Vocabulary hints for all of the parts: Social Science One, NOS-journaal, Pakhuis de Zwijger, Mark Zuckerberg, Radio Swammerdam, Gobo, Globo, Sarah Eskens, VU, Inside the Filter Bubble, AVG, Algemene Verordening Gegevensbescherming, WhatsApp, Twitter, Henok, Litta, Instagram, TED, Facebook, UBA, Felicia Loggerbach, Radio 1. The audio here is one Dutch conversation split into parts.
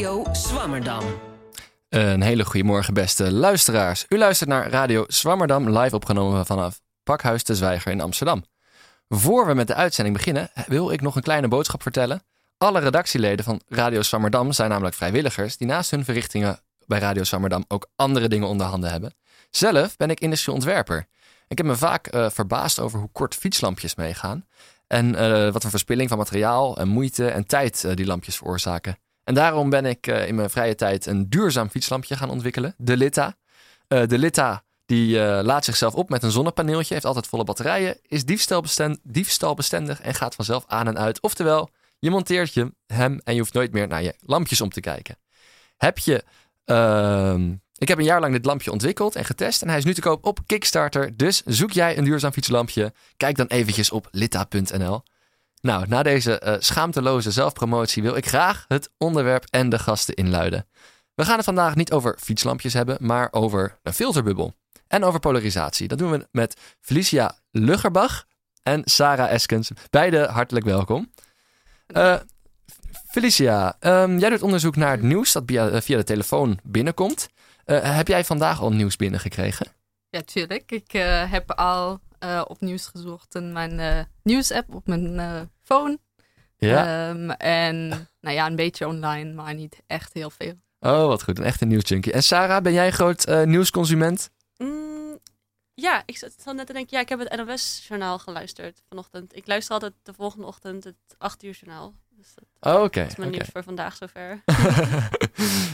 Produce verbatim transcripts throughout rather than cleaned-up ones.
Radio Swammerdam. Een hele goede morgen, beste luisteraars. U luistert naar Radio Swammerdam, live opgenomen vanaf Pakhuis de Zwijger in Amsterdam. Voor we met de uitzending beginnen, wil ik nog een kleine boodschap vertellen. Alle redactieleden van Radio Swammerdam zijn namelijk vrijwilligers die naast hun verrichtingen bij Radio Swammerdam ook andere dingen onder handen hebben. Zelf ben ik industrieontwerper. Ik heb me vaak uh, verbaasd over hoe kort fietslampjes meegaan. En uh, wat een verspilling van materiaal en moeite en tijd uh, die lampjes veroorzaken. En daarom ben ik uh, in mijn vrije tijd een duurzaam fietslampje gaan ontwikkelen. De Litta. Uh, de Litta die uh, laat zichzelf op met een zonnepaneeltje. Heeft altijd volle batterijen. Is diefstalbestendig, diefstalbestendig en gaat vanzelf aan en uit. Oftewel, je monteert je hem en je hoeft nooit meer naar je lampjes om te kijken. Heb je... Uh, Ik heb een jaar lang dit lampje ontwikkeld en getest en hij is nu te koop op Kickstarter. Dus zoek jij een duurzaam fietslampje? Kijk dan eventjes op litta punt n l. Nou, na deze uh, schaamteloze zelfpromotie wil ik graag het onderwerp en de gasten inluiden. We gaan het vandaag niet over fietslampjes hebben, maar over een filterbubbel. En over polarisatie. Dat doen we met Felicia Loggerbach en Sarah Eskens. Beide hartelijk welkom. Uh, Felicia, um, jij doet onderzoek naar het nieuws dat via, uh, via de telefoon binnenkomt. Uh, heb jij vandaag al nieuws binnengekregen? Ja, tuurlijk. Ik uh, heb al uh, op nieuws gezocht in mijn uh, nieuws-app op mijn uh, phone. Ja. Um, en nou ja, een beetje online, maar niet echt heel veel. Oh, wat goed. Een echte nieuwsjunkie. En Sarah, ben jij een groot uh, nieuwsconsument? Mm, ja, ik zat net te denken, ja, ik heb het N O S-journaal geluisterd vanochtend. Ik luister altijd de volgende ochtend het acht uur journaal. Dus dat oh, okay, is mijn okay. nieuws voor vandaag zover.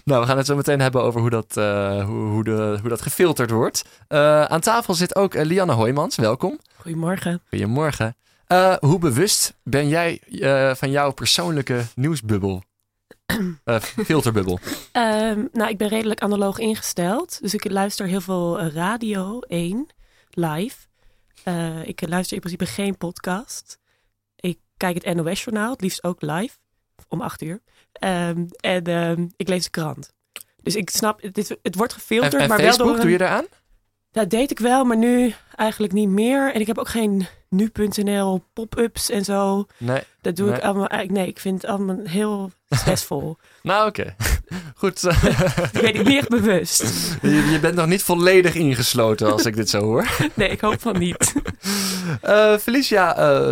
Nou, we gaan het zo meteen hebben over hoe dat, uh, hoe, hoe de, hoe dat gefilterd wordt. Uh, aan tafel zit ook uh, Lianne Hoijmans, welkom. Goedemorgen. Goedemorgen. Uh, hoe bewust ben jij uh, van jouw persoonlijke nieuwsbubbel? uh, filterbubbel. Um, nou, ik ben redelijk analoog ingesteld. Dus ik luister heel veel uh, Radio één live. Uh, ik luister in principe geen podcast. Kijk het N O S-journaal, het liefst ook live, om acht uur. Um, en um, ik lees de krant. Dus ik snap, het, is, het wordt gefilterd. En, en maar Facebook, wel door een... doe je eraan? Dat deed ik wel, maar nu eigenlijk niet meer. En ik heb ook geen nu punt n l pop-ups en zo. Nee. Dat doe nee. ik allemaal eigenlijk. Nee, ik vind het allemaal heel stressvol. Nou, oké. Okay. Goed. Ik weet ik niet echt bewust. Je, je bent nog niet volledig ingesloten als ik dit zo hoor. Nee, ik hoop van niet. Uh, Felicia uh,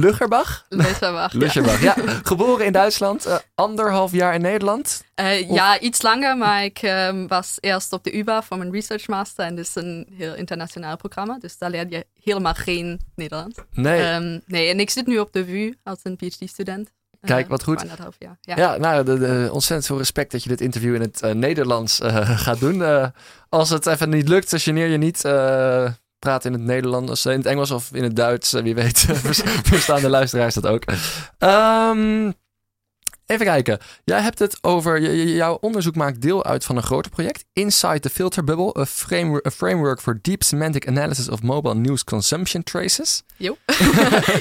Loggerbach. Loggerbach, ja. Loggerbach, ja. Geboren in Duitsland, uh, anderhalf jaar in Nederland. Uh, ja, iets langer, maar ik uh, was eerst op de U B A voor mijn research master. En dat is een heel internationaal programma, dus daar leer je helemaal geen Nederlands. Nee. Um, nee, en ik zit nu op de V U als een P H D-student. Kijk, wat goed. Ja, ja. ja nou, de, de, ontzettend veel respect dat je dit interview in het uh, Nederlands uh, gaat doen. Uh, als het even niet lukt, geneer je niet. Uh, praat in het Nederlands, in het Engels of in het Duits. Uh, wie weet, verstaan de luisteraars dat ook. Um, even kijken. Jij hebt het over, j- jouw onderzoek maakt deel uit van een groter project. Inside the Filter Bubble, a, frame- a framework for deep semantic analysis of mobile news consumption traces. Jo.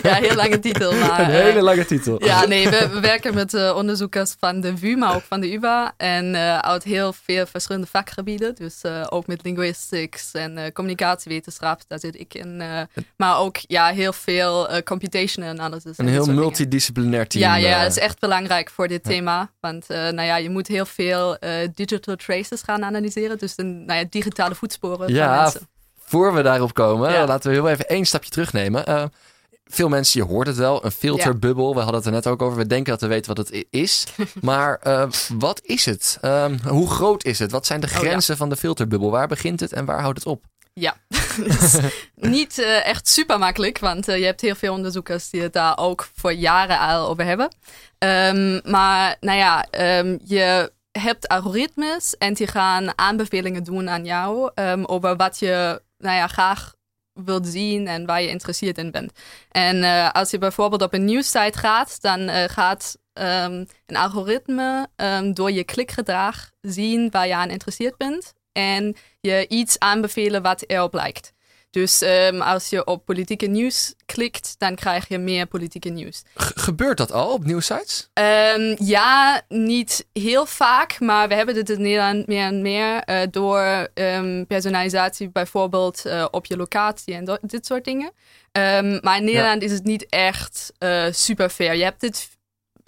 Ja, heel lange titel. Maar, een hele uh, lange titel. Ja, nee, we, we werken met uh, onderzoekers van de V U, maar ook van de U B A. En uh, uit heel veel verschillende vakgebieden. Dus uh, ook met linguistics en uh, communicatiewetenschap, daar zit ik in. Uh, maar ook ja, heel veel uh, computational analysis. Een heel multidisciplinair team. Ja, ja, dat is echt belangrijk voor dit ja. thema. Want uh, nou ja, je moet heel veel uh, digital traces gaan analyseren. Dus de nou ja, digitale voetsporen ja, van mensen. Voor we daarop komen, ja. laten we heel even één stapje terugnemen. Uh, veel mensen, je hoort het wel, een filterbubbel. Ja. We hadden het er net ook over. We denken dat we weten wat het is. Maar uh, wat is het? Um, hoe groot is het? Wat zijn de grenzen oh, ja. van de filterbubbel? Waar begint het en waar houdt het op? Ja, dus niet uh, echt super makkelijk, want uh, je hebt heel veel onderzoekers die het daar ook voor jaren al over hebben. Um, maar nou ja, um, je hebt algoritmes en die gaan aanbevelingen doen aan jou um, over wat je nou ja, graag wilt zien en waar je interesseerd in bent. En uh, als je bijvoorbeeld op een nieuwssite gaat, dan uh, gaat um, een algoritme um, door je klikgedrag zien waar je aan interesseerd bent. En je iets aanbevelen wat erop lijkt. Dus um, als je op politieke nieuws klikt, dan krijg je meer politieke nieuws. G- gebeurt dat al op nieuwsites? Um, ja, niet heel vaak. Maar we hebben dit in Nederland meer en meer. Uh, door um, personalisatie bijvoorbeeld uh, op je locatie en do- dit soort dingen. Um, maar in Nederland ja. is het niet echt uh, super fair. Je hebt dit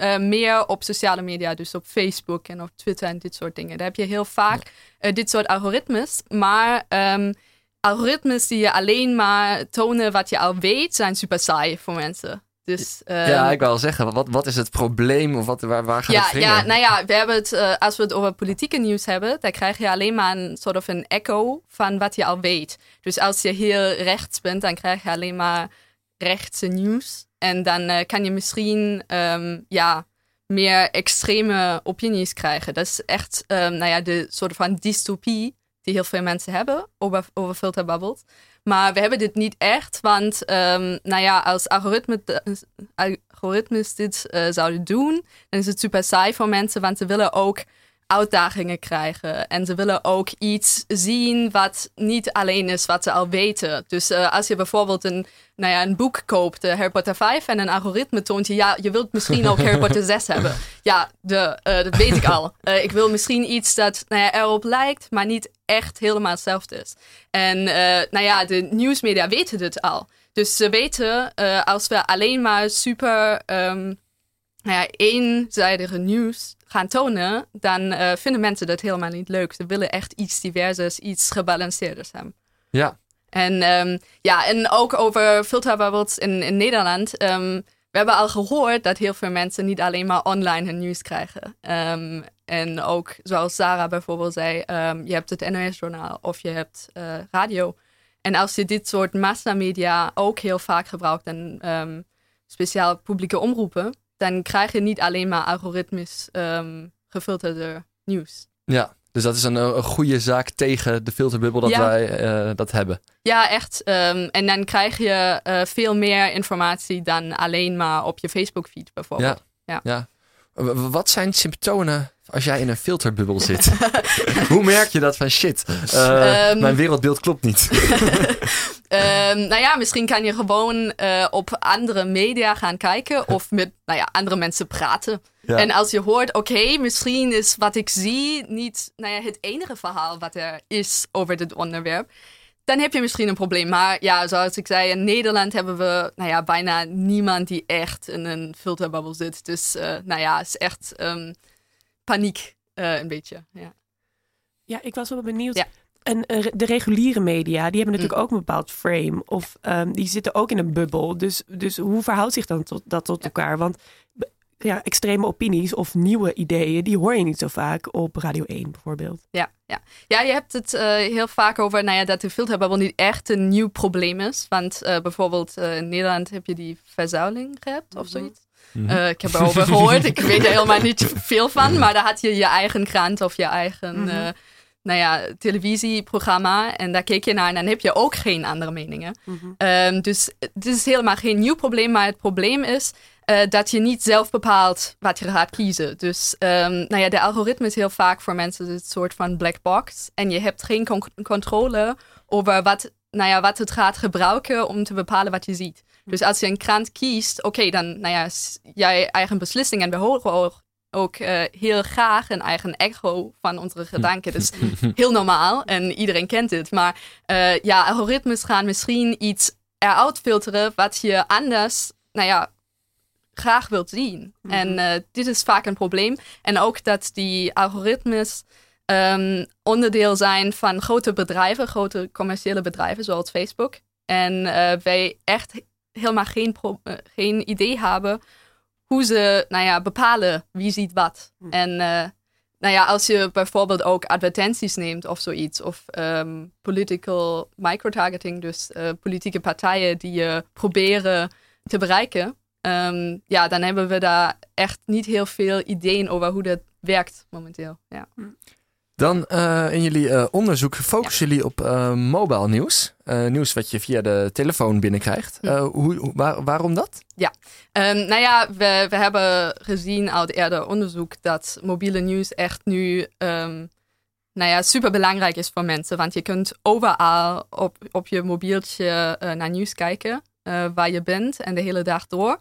uh, meer op sociale media, dus op Facebook en op Twitter en dit soort dingen. Daar heb je heel vaak uh, dit soort algoritmes. Maar um, algoritmes die je alleen maar tonen wat je al weet, zijn super saai voor mensen. Dus, um, ja, ik wil zeggen, wat, wat is het probleem of wat, waar, waar gaat ja, het vringen? Ja, nou ja, we hebben het, uh, als we het over politieke nieuws hebben, dan krijg je alleen maar een soort of een echo van wat je al weet. Dus als je heel rechts bent, dan krijg je alleen maar rechtse nieuws. En dan uh, kan je misschien um, ja, meer extreme opinies krijgen. Dat is echt um, nou ja, de soort van dystopie die heel veel mensen hebben over, over filterbabbels. Maar we hebben dit niet echt, want um, nou ja, als algoritme, algoritmes dit uh, zouden doen, dan is het super saai voor mensen, want ze willen ook uitdagingen krijgen. En ze willen ook iets zien wat niet alleen is wat ze al weten. Dus uh, als je bijvoorbeeld een, nou ja, een boek koopt, uh, Harry Potter vijf, en een algoritme toont je, ja, je wilt misschien ook Harry Potter zes hebben. Ja, de, uh, dat weet ik al. Uh, ik wil misschien iets dat nou ja, erop lijkt, maar niet echt helemaal hetzelfde is. En uh, nou ja, de nieuwsmedia weten dit al. Dus ze weten, uh, als we alleen maar super um, nou ja, eenzijdige nieuws gaan tonen, dan uh, vinden mensen dat helemaal niet leuk. Ze willen echt iets diversers, iets gebalanceerders hebben. Ja. En, um, ja, en ook over filterbabbels in, in Nederland. Um, we hebben al gehoord dat heel veel mensen niet alleen maar online hun nieuws krijgen. Um, en ook, zoals Sarah bijvoorbeeld zei, um, je hebt het N O S-journaal of je hebt uh, radio. En als je dit soort massamedia ook heel vaak gebruikt, en um, speciaal publieke omroepen, dan krijg je niet alleen maar algoritmisch um, gefilterde nieuws. Ja, dus dat is een, een goede zaak tegen de filterbubbel dat ja. wij uh, dat hebben. Ja, echt. Um, en dan krijg je uh, veel meer informatie dan alleen maar op je Facebook-feed bijvoorbeeld. Ja. Ja. Ja. W- wat zijn symptomen als jij in een filterbubbel zit? Hoe merk je dat van shit? Uh, um, mijn wereldbeeld klopt niet. um, nou ja, misschien kan je gewoon uh, op andere media gaan kijken of met nou ja, andere mensen praten. Ja. En als je hoort, oké, okay, misschien is wat ik zie niet nou ja, het enige verhaal wat er is over dit onderwerp. Dan heb je misschien een probleem. Maar ja, zoals ik zei, in Nederland hebben we nou ja, bijna niemand die echt in een filterbubbel zit. Dus uh, nou ja, het is echt Um, paniek, uh, een beetje. Ja. ja, ik was wel benieuwd. Ja. En uh, de reguliere media, die hebben natuurlijk mm. ook een bepaald frame. Of um, die zitten ook in een bubbel. Dus, dus hoe verhoudt zich dan tot, dat tot ja. elkaar? Want ja, extreme opinies of nieuwe ideeën, die hoor je niet zo vaak op Radio één bijvoorbeeld. Ja, ja. ja je hebt het uh, heel vaak over nou ja, dat de filterbubbel niet echt een nieuw probleem is. Want uh, bijvoorbeeld uh, in Nederland heb je die verzuiling gehad of mm-hmm. zoiets. Mm-hmm. Uh, ik heb erover gehoord. Ik weet er helemaal niet veel van. Maar daar had je je eigen krant of je eigen mm-hmm. uh, nou ja, televisieprogramma. En daar keek je naar. En dan heb je ook geen andere meningen. Mm-hmm. Um, dus het is helemaal geen nieuw probleem. Maar het probleem is uh, dat je niet zelf bepaalt wat je gaat kiezen. Dus um, nou ja, de algoritme is heel vaak voor mensen een soort van black box. En je hebt geen con- controle over wat, nou ja, wat het gaat gebruiken om te bepalen wat je ziet. Dus als je een krant kiest, oké, okay, dan nou ja, is jij eigen beslissing. En we horen ook, ook uh, heel graag een eigen echo van onze gedanken. Dat is heel normaal en iedereen kent het. Maar uh, ja, algoritmes gaan misschien iets eruit filteren wat je anders nou ja, graag wilt zien. Mm-hmm. En uh, dit is vaak een probleem. En ook dat die algoritmes um, onderdeel zijn van grote bedrijven, grote commerciële bedrijven zoals Facebook. En uh, wij echt helemaal geen, pro- uh, geen idee hebben hoe ze nou ja, bepalen wie ziet wat. Hm. En uh, nou ja, als je bijvoorbeeld ook advertenties neemt of zoiets, of um, political microtargeting, dus uh, politieke partijen die je proberen te bereiken, um, ja, dan hebben we daar echt niet heel veel ideeën over hoe dat werkt momenteel. Ja. Hm. Dan uh, in jullie uh, onderzoek focussen ja. jullie op uh, mobile nieuws. Uh, nieuws wat je via de telefoon binnenkrijgt. Uh, hoe, hoe, waar, waarom dat? Ja, um, nou ja, we, we hebben gezien uit eerder onderzoek dat mobiele nieuws echt nu um, nou ja, super belangrijk is voor mensen. Want je kunt overal op, op je mobieltje uh, naar nieuws kijken uh, waar je bent en de hele dag door.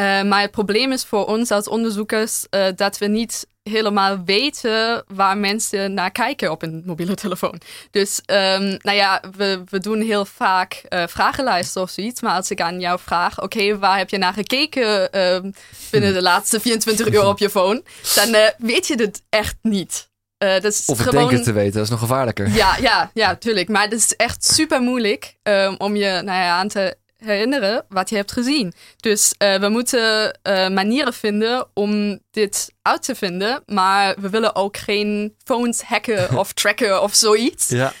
Uh, maar het probleem is voor ons als onderzoekers uh, dat we niet helemaal weten waar mensen naar kijken op een mobiele telefoon. Dus um, nou ja, we, we doen heel vaak uh, vragenlijsten of zoiets. Maar als ik aan jou vraag, oké, okay, waar heb je naar gekeken uh, binnen de laatste vierentwintig uur op je phone? Dan uh, weet je dit echt niet. Uh, dat is of ik gewoon... denk het te weten, dat is nog gevaarlijker. Ja, ja, ja, tuurlijk. Maar het is echt super moeilijk um, om je nou ja, aan te herinneren wat je hebt gezien. Dus uh, we moeten uh, manieren vinden om dit uit te vinden. Maar we willen ook geen phones hacken of tracken of zoiets. Ja.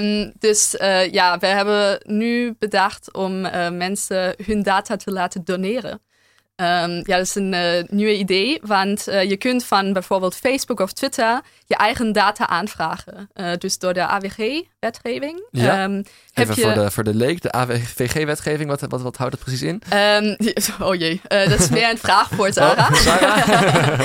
Um, dus uh, ja, we hebben nu bedacht om uh, mensen hun data te laten doneren. Um, ja, dat is een uh, nieuw idee, want uh, je kunt van bijvoorbeeld Facebook of Twitter je eigen data aanvragen. Uh, dus door de A V G-wetgeving. Ja. Um, heb Even je... voor, de, voor de leek, de A V G-wetgeving, wat, wat, wat houdt dat precies in? Um, oh jee, uh, dat is meer een vraag voor Sarah. Oh, Sarah?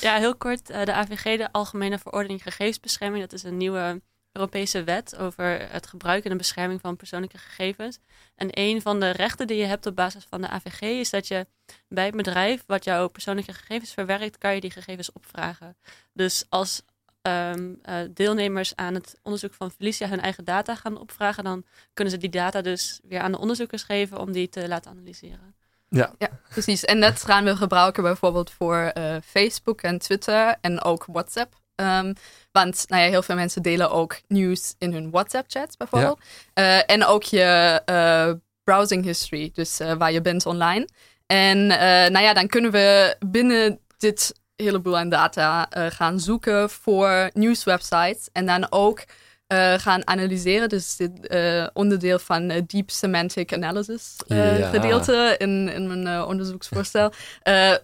Ja, heel kort. Uh, de A V G, de Algemene Verordening Gegevensbescherming, dat is een nieuwe Europese wet over het gebruik en de bescherming van persoonlijke gegevens. En een van de rechten die je hebt op basis van de A V G is dat je bij het bedrijf wat jouw persoonlijke gegevens verwerkt, kan je die gegevens opvragen. Dus als um, uh, deelnemers aan het onderzoek van Felicia hun eigen data gaan opvragen, dan kunnen ze die data dus weer aan de onderzoekers geven om die te laten analyseren. Ja. Ja, precies. En dat gaan we gebruiken bijvoorbeeld voor uh, Facebook en Twitter en ook WhatsApp. Um, want nou ja, heel veel mensen delen ook nieuws in hun WhatsApp-chats bijvoorbeeld. Ja. Uh, en ook je uh, browsing history, dus uh, waar je bent online. En uh, nou ja, dan kunnen we binnen dit heleboel aan data uh, gaan zoeken voor nieuwswebsites. En dan ook uh, gaan analyseren. Dus dit uh, onderdeel van uh, deep semantic analysis uh, ja. gedeelte in, in mijn uh, onderzoeksvoorstel. uh, uh,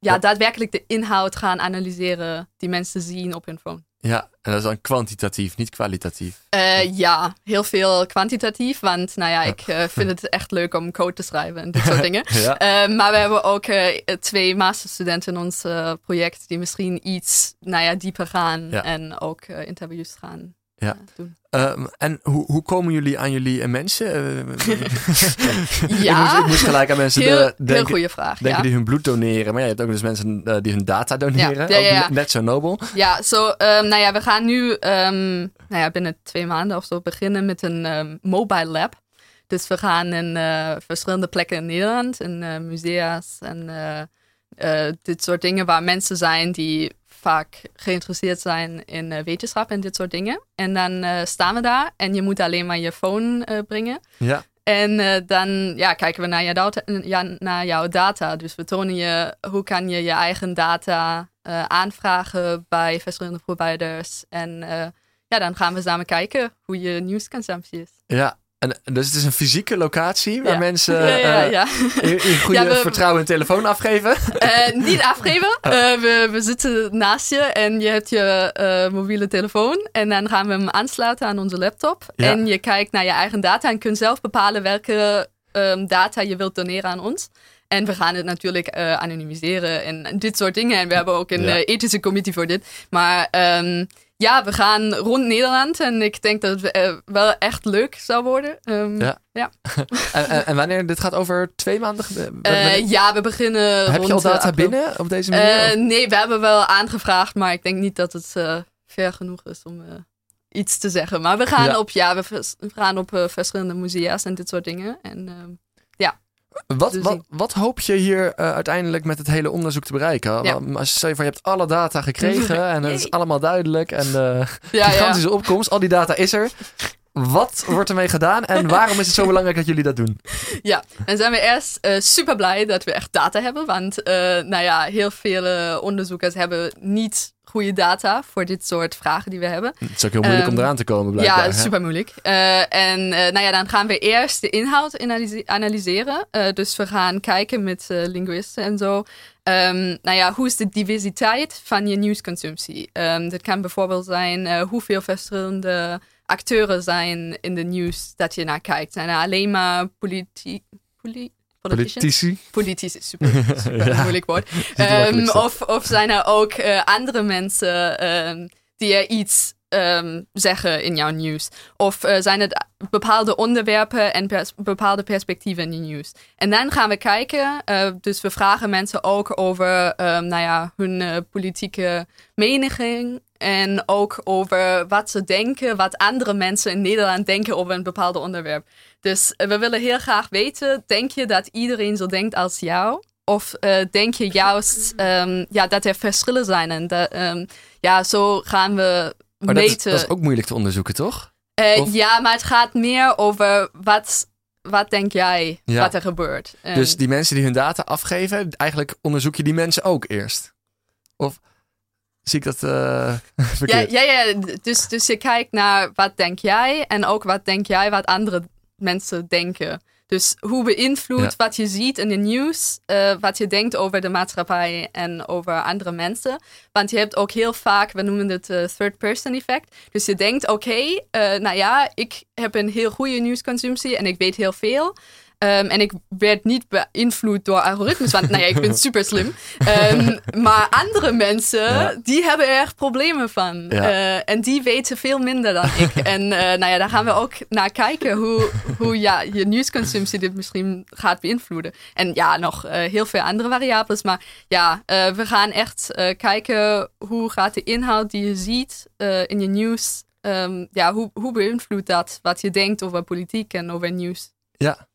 Ja, ja, daadwerkelijk de inhoud gaan analyseren die mensen zien op hun phone. Ja, en dat is dan kwantitatief, niet kwalitatief. Uh, ja, heel veel kwantitatief. Want nou ja, ik uh, vind het echt leuk om code te schrijven en dit soort dingen. Ja. uh, maar we hebben ook uh, twee masterstudenten in ons uh, project die misschien iets nou ja, dieper gaan ja. en ook uh, interviews gaan ja. uh, doen. Um, en hoe, hoe komen jullie aan jullie mensen? ja, ik moest, ik moest gelijk aan mensen heel, de, denken, heel goede vraag, denken ja. die hun bloed doneren. Maar ja, je hebt ook dus mensen uh, die hun data doneren. Ja, ja, ja. Ook net zo nobel. Ja, zo, um, nou ja, we gaan nu um, nou ja, binnen twee maanden of zo beginnen met een um, mobile lab. Dus we gaan in uh, verschillende plekken in Nederland, in uh, musea's en uh, uh, dit soort dingen waar mensen zijn die vaak geïnteresseerd zijn in uh, wetenschap en dit soort dingen. En dan uh, staan we daar en je moet alleen maar je phone uh, brengen. Ja. En uh, dan ja, kijken we naar, je data, ja, naar jouw data. Dus we tonen je hoe kan je je eigen data uh, aanvragen bij verschillende providers. En uh, ja, dan gaan we samen kijken hoe je nieuwsconsumptie is. Ja. En, dus het is een fysieke locatie waar ja. mensen uh, ja, ja, ja. in, in goede ja, we, vertrouwen een telefoon afgeven? Uh, niet afgeven. Oh. Uh, we, we zitten naast je en je hebt je uh, mobiele telefoon. En dan gaan we hem aansluiten aan onze laptop. Ja. En je kijkt naar je eigen data en kunt zelf bepalen welke um, data je wilt doneren aan ons. En we gaan het natuurlijk uh, anonimiseren en dit soort dingen. En we hebben ook een ja. uh, ethische committee voor dit. Maar Um, Ja, we gaan rond Nederland en ik denk dat het uh, wel echt leuk zou worden. Um, ja. ja. en, en, en wanneer? Dit gaat over twee maanden? Uh, ja, we beginnen Heb rond je al data april. Binnen op deze manier? Uh, nee, we hebben wel aangevraagd, maar ik denk niet dat het uh, ver genoeg is om uh, iets te zeggen. Maar we gaan ja. op, ja, we, vers- we gaan op uh, verschillende musea's en dit soort dingen. En uh, ja. Wat, wat, wat hoop je hier uh, uiteindelijk met het hele onderzoek te bereiken? Ja. Als je, je hebt alle data gekregen en het is allemaal duidelijk. En de ja, gigantische ja. opkomst, al die data is er. Wat wordt ermee gedaan en waarom is het zo belangrijk dat jullie dat doen? Ja, dan zijn we eerst uh, super blij dat we echt data hebben. Want uh, nou ja, heel veel uh, onderzoekers hebben niet goede data voor dit soort vragen die we hebben. Het is ook heel moeilijk um, om eraan te komen blijkbaar. Ja, super moeilijk. Uh, en uh, nou ja, dan gaan we eerst de inhoud analyse- analyseren. Uh, dus we gaan kijken met uh, linguisten en zo. Um, nou ja, hoe is de diversiteit van je nieuwsconsumptie? Um, dat kan bijvoorbeeld zijn uh, hoeveel verschillende acteuren zijn in de nieuws dat je naar kijkt. Zijn er alleen maar politie... Poli- Politici. Politici, super, super ja. moeilijk woord. Um, of, of zijn er ook uh, andere mensen um, die er iets um, zeggen in jouw nieuws? Of uh, zijn het bepaalde onderwerpen en pers- bepaalde perspectieven in je nieuws? En dan gaan we kijken. Uh, dus we vragen mensen ook over um, nou ja, hun uh, politieke mening. En ook over wat ze denken, wat andere mensen in Nederland denken over een bepaald onderwerp. Dus we willen heel graag weten, denk je dat iedereen zo denkt als jou? Of uh, denk je juist um, ja, dat er verschillen zijn? En dat, um, ja, zo gaan we maar meten. Dat is, dat is ook moeilijk te onderzoeken, toch? Uh, ja, maar het gaat meer over wat... Wat denk jij ja. wat er gebeurt? En... Dus die mensen die hun data afgeven, eigenlijk onderzoek je die mensen ook eerst? Of... Zie ik dat uh, verkeerd? Ja, ja, ja. Dus, dus je kijkt naar wat denk jij en ook wat denk jij wat andere mensen denken. Dus hoe beïnvloedt ja. wat je ziet in de nieuws, uh, wat je denkt over de maatschappij en over andere mensen. Want je hebt ook heel vaak, we noemen het uh, third person effect. Dus je denkt, oké, okay, uh, nou ja, ik heb een heel goede nieuwsconsumptie en ik weet heel veel. Um, en ik werd niet beïnvloed door algoritmes, want nou ja, ik ben super slim. Um, maar andere mensen, ja. die hebben er problemen van. Ja. Uh, en die weten veel minder dan ik. En uh, nou ja, daar gaan we ook naar kijken hoe, hoe ja, je nieuwsconsumptie dit misschien gaat beïnvloeden. En ja, nog uh, heel veel andere variabels. Maar ja, uh, we gaan echt uh, kijken hoe gaat de inhoud die je ziet uh, in je nieuws, um, ja, hoe, hoe beïnvloedt dat wat je denkt over politiek en over nieuws. Ja.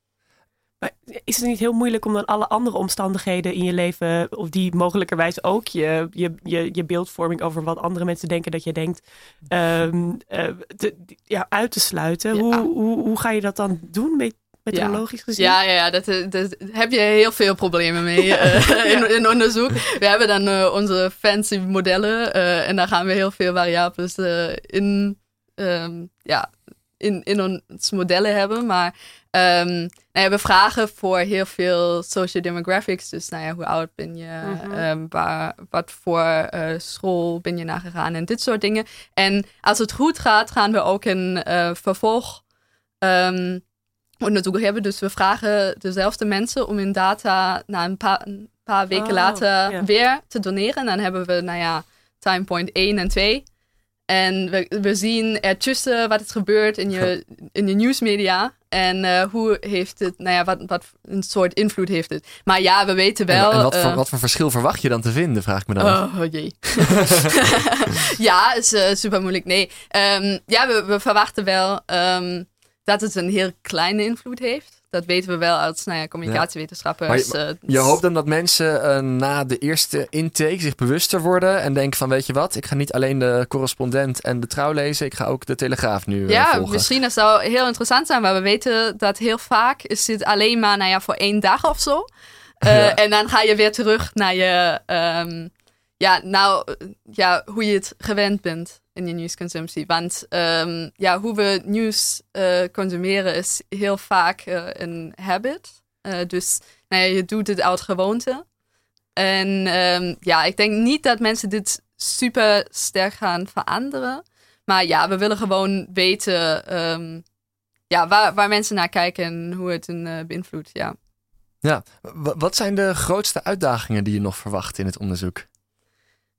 Maar is het niet heel moeilijk om dan alle andere omstandigheden in je leven... of die mogelijkerwijs ook je, je, je, je beeldvorming over wat andere mensen denken... dat je denkt um, uh, te, ja, uit te sluiten? Ja. Hoe, hoe, hoe ga je dat dan doen met... Methodologisch ja. gezien? Ja, ja, ja dat, dat heb je heel veel problemen mee ja. uh, in, in onderzoek. We hebben dan uh, onze fancy modellen... Uh, en daar gaan we heel veel variabels uh, in... Um, ja. In, in ons modellen hebben. Maar um, nou ja, we vragen voor heel veel social demographics. Dus nou ja, hoe oud ben je? Uh-huh. Um, waar, wat voor uh, school ben je naar gegaan? En dit soort dingen. En als het goed gaat, gaan we ook een uh, vervolg um, onderzoek hebben. Dus we vragen dezelfde mensen om hun data na een paar, een paar weken oh, later yeah. weer te doneren. En dan hebben we, nou ja, time point één en twee... En we, we zien ertussen wat is gebeurd in je, in je nieuwsmedia. En uh, hoe heeft het, nou ja, wat, wat een soort invloed heeft het. Maar ja, we weten wel... En, en wat, uh, voor, wat voor verschil verwacht je dan te vinden, vraag ik me dan. Oh, oh jee. Ja, is uh, super moeilijk. Nee, um, ja, we, we verwachten wel um, dat het een heel kleine invloed heeft. Dat weten we wel als nou ja, communicatiewetenschappers. Ja. Je, je hoopt dan dat mensen uh, na de eerste intake zich bewuster worden... en denken van, weet je wat, ik ga niet alleen de Correspondent en de Trouw lezen... ik ga ook de Telegraaf nu uh, ja, volgen. Ja, misschien dat zou heel interessant zijn... maar we weten dat heel vaak is dit alleen maar nou ja, voor één dag of zo. Uh, ja. En dan ga je weer terug naar je, um, ja, nou, ja, hoe je het gewend bent... in je nieuwsconsumptie. Want um, ja, hoe we nieuws uh, consumeren is heel vaak uh, een habit. Uh, dus nou ja, je doet het uit gewoonte. En um, ja, ik denk niet dat mensen dit super sterk gaan veranderen. Maar ja, we willen gewoon weten um, ja, waar, waar mensen naar kijken en hoe het hen uh, beïnvloedt. Ja. Ja. W- wat zijn de grootste uitdagingen die je nog verwacht in het onderzoek?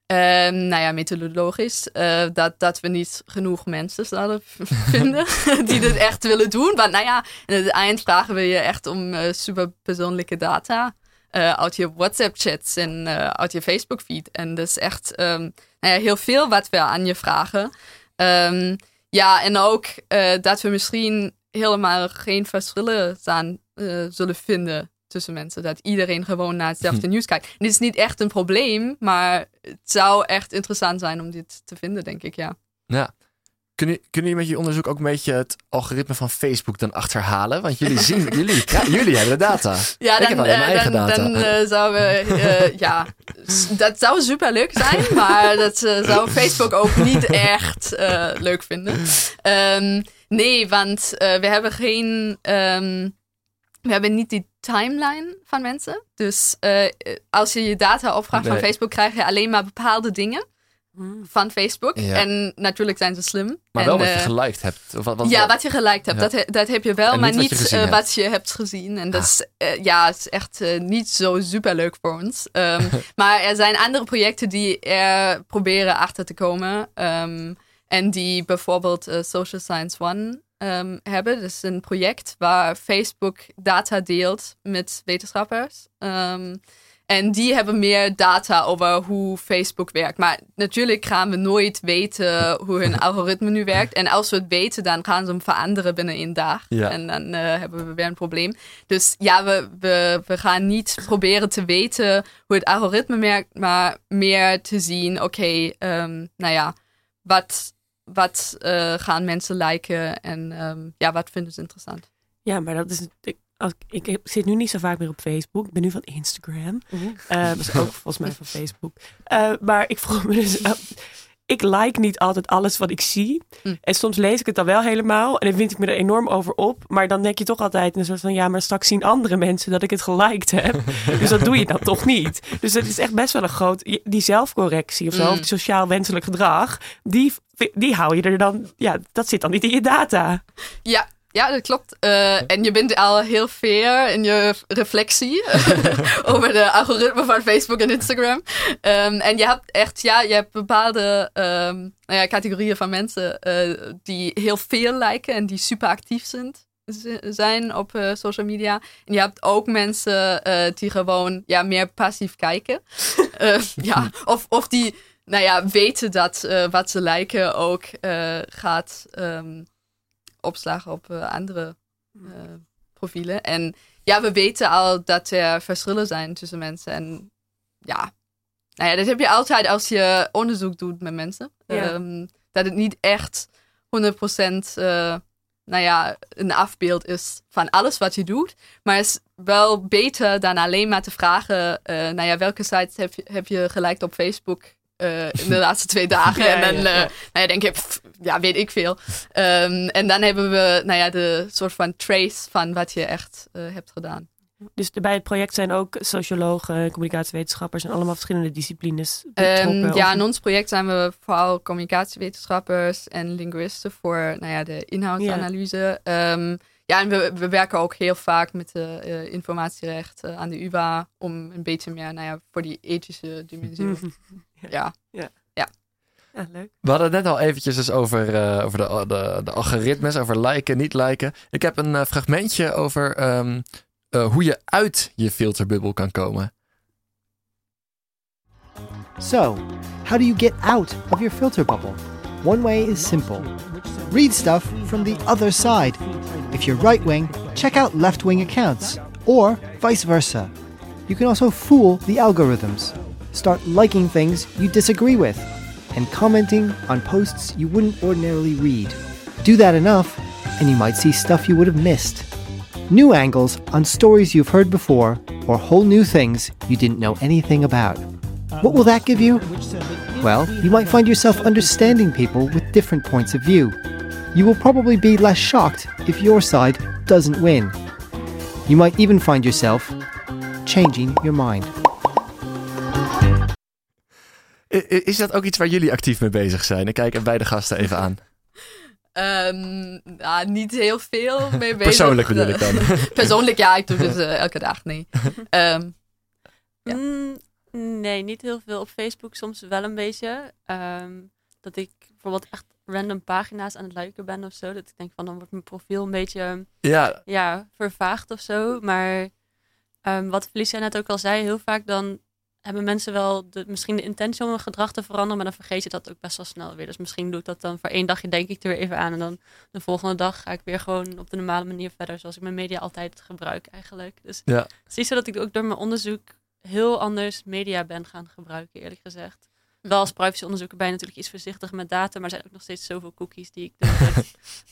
Um, nou ja, methodologisch. Uh, dat, dat we niet genoeg mensen zouden vinden die dit echt willen doen. Want nou ja, in het eind vragen we je echt om uh, superpersoonlijke data. Uh, uit je WhatsApp-chats en uh, uit je Facebook-feed. En dat is echt um, nou ja, heel veel wat we aan je vragen. Um, ja, en ook uh, dat we misschien helemaal geen verschillen zijn, uh, zullen vinden... tussen mensen, dat iedereen gewoon naar hetzelfde hm. nieuws kijkt. En dit is niet echt een probleem, maar het zou echt interessant zijn om dit te vinden, denk ik, ja. Ja. Kunnen, kunnen jullie met je onderzoek ook een beetje het algoritme van Facebook dan achterhalen? Want jullie zien, jullie, ja, jullie hebben de data. Ja, ik dan, heb alleen mijn uh, eigen dan, data. Dan uh, zouden we, uh, ja, s- dat zou superleuk zijn, maar dat uh, zou Facebook ook niet echt uh, leuk vinden. Um, nee, want uh, we hebben geen... Um, we hebben niet die timeline van mensen. Dus uh, als je je data opvraagt nee. van Facebook... krijg je alleen maar bepaalde dingen van Facebook. Ja. En natuurlijk zijn ze slim. Maar en, wel wat je geliked hebt. Of wat, wat, ja, wat je geliked hebt. Ja. Dat, dat heb je wel, en maar niet wat je, uh, wat je hebt gezien. En ah. dat is, uh, ja, is echt uh, niet zo superleuk voor ons. Um, maar er zijn andere projecten die er proberen achter te komen... Um, En die bijvoorbeeld uh, Social Science One um, hebben. Dat is een project waar Facebook data deelt met wetenschappers. Um, en die hebben meer data over hoe Facebook werkt. Maar natuurlijk gaan we nooit weten hoe hun algoritme nu werkt. En als we het weten, dan gaan ze hem veranderen binnen één dag. Ja. En dan uh, hebben we weer een probleem. Dus ja, we, we, we gaan niet proberen te weten hoe het algoritme werkt. Maar meer te zien, oké, okay, um, nou ja, wat... Wat uh, gaan mensen liken en um, ja, wat vinden ze interessant? Ja, maar dat is. Ik, als, ik, ik zit nu niet zo vaak meer op Facebook. Ik ben nu van Instagram. Mm-hmm. Uh, dat is ook volgens mij van Facebook. Uh, maar ik vroeg me dus. Uh, ik like niet altijd alles wat ik zie. Mm. En soms lees ik het dan wel helemaal. En dan vind ik me er enorm over op. Maar dan denk je toch altijd een soort van... ja, maar straks zien andere mensen dat ik het geliked heb. Dus dat doe je dan toch niet. Dus dat is echt best wel een groot... Die zelfcorrectie of zo, mm. of die sociaal wenselijk gedrag... Die, die hou je er dan... Ja, dat zit dan niet in je data. Ja, ja dat klopt. Uh, en je bent al heel fair in je reflectie... over de algoritme van Facebook en Instagram. Um, en je hebt echt... Ja, je hebt bepaalde... Um, Nou ja, categorieën van mensen uh, die heel veel liken en die super actief zijn, zijn op uh, social media. En je hebt ook mensen uh, die gewoon ja, meer passief kijken. uh, ja. of, of die nou ja, weten dat uh, wat ze liken ook uh, gaat um, opslagen op uh, andere uh, profielen. En ja, we weten al dat er verschillen zijn tussen mensen. En ja... Nou ja, dat heb je altijd als je onderzoek doet met mensen. Ja. Um, dat het niet echt honderd procent uh, nou ja, een afbeeld is van alles wat je doet. Maar het is wel beter dan alleen maar te vragen... Uh, nou ja, welke sites heb je, heb je geliked op Facebook uh, in de laatste twee dagen? Ja, en dan ja, ja. Uh, nou ja, denk je, pff, ja, weet ik veel. Um, en dan hebben we nou ja, de soort van trace van wat je echt uh, hebt gedaan. Dus bij het project zijn ook sociologen, communicatiewetenschappers en allemaal verschillende disciplines betrokken? Um, ja, in ons project zijn we vooral communicatiewetenschappers en linguisten voor nou ja, de inhoudsanalyse. Ja, um, ja en we, we werken ook heel vaak met de uh, informatierecht uh, aan de U B A om een beetje meer nou ja, voor die ethische dimensie. Mm-hmm. Ja. Ja. Ja. Ja. Ja, leuk. We hadden het net al eventjes dus over, uh, over de, de, de algoritmes, over liken, niet liken. Ik heb een uh, fragmentje over... Um, Uh, hoe je uit je filterbubbel kan komen. So, how do you get out of your filter bubble? One way is simple. Read stuff from the other side. If you're right-wing, check out left-wing accounts, or vice versa. You can also fool the algorithms. Start liking things you disagree with and commenting on posts you wouldn't ordinarily read. Do that enough, and you might see stuff you would have missed. New angles on stories you've heard before or whole new things you didn't know anything about. What will that give you? Well, you might find yourself understanding people with different points of view. You will probably be less shocked if your side doesn't win. You might even find yourself changing your mind. Is dat ook iets waar jullie actief mee bezig zijn? Ik kijk beide gasten even aan. Um, nou, niet heel veel mee bezig. Persoonlijk bedoel ik dan. Persoonlijk, ja, ik doe dus uh, elke dag, nee. Um, ja. mm, nee, niet heel veel. Op Facebook soms wel een beetje. Um, dat ik bijvoorbeeld echt random pagina's aan het liken ben of zo. Dat ik denk van, dan wordt mijn profiel een beetje ja. Ja, vervaagd of zo. Maar um, wat Felicia net ook al zei, heel vaak dan... hebben mensen wel de, misschien de intentie om hun gedrag te veranderen... maar dan vergeet je dat ook best wel snel weer. Dus misschien doe ik dat dan voor één dagje, denk ik er weer even aan... en dan de volgende dag ga ik weer gewoon op de normale manier verder... zoals ik mijn media altijd gebruik eigenlijk. Dus ja. Het is niet zo dat ik ook door mijn onderzoek... heel anders media ben gaan gebruiken, eerlijk gezegd. Wel als privacyonderzoeker ben je natuurlijk iets voorzichtig met data... maar er zijn ook nog steeds zoveel cookies die ik dan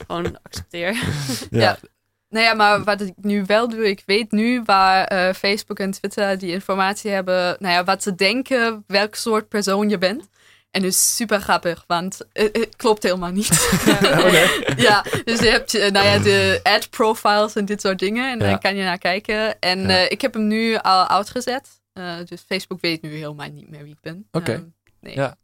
gewoon accepteer. Ja. Ja. Nou ja, maar wat ik nu wel doe, ik weet nu waar uh, Facebook en Twitter die informatie hebben, nou ja, wat ze denken, welk soort persoon je bent. En dus super grappig, want het, het klopt helemaal niet. Ja, okay. Ja, dus je hebt nou ja, de ad profiles en dit soort dingen en ja. Daar kan je naar kijken. En ja. uh, ik heb hem nu al uitgezet, uh, dus Facebook weet nu helemaal niet meer wie ik ben. Oké. Okay. Um, Nee. Ja.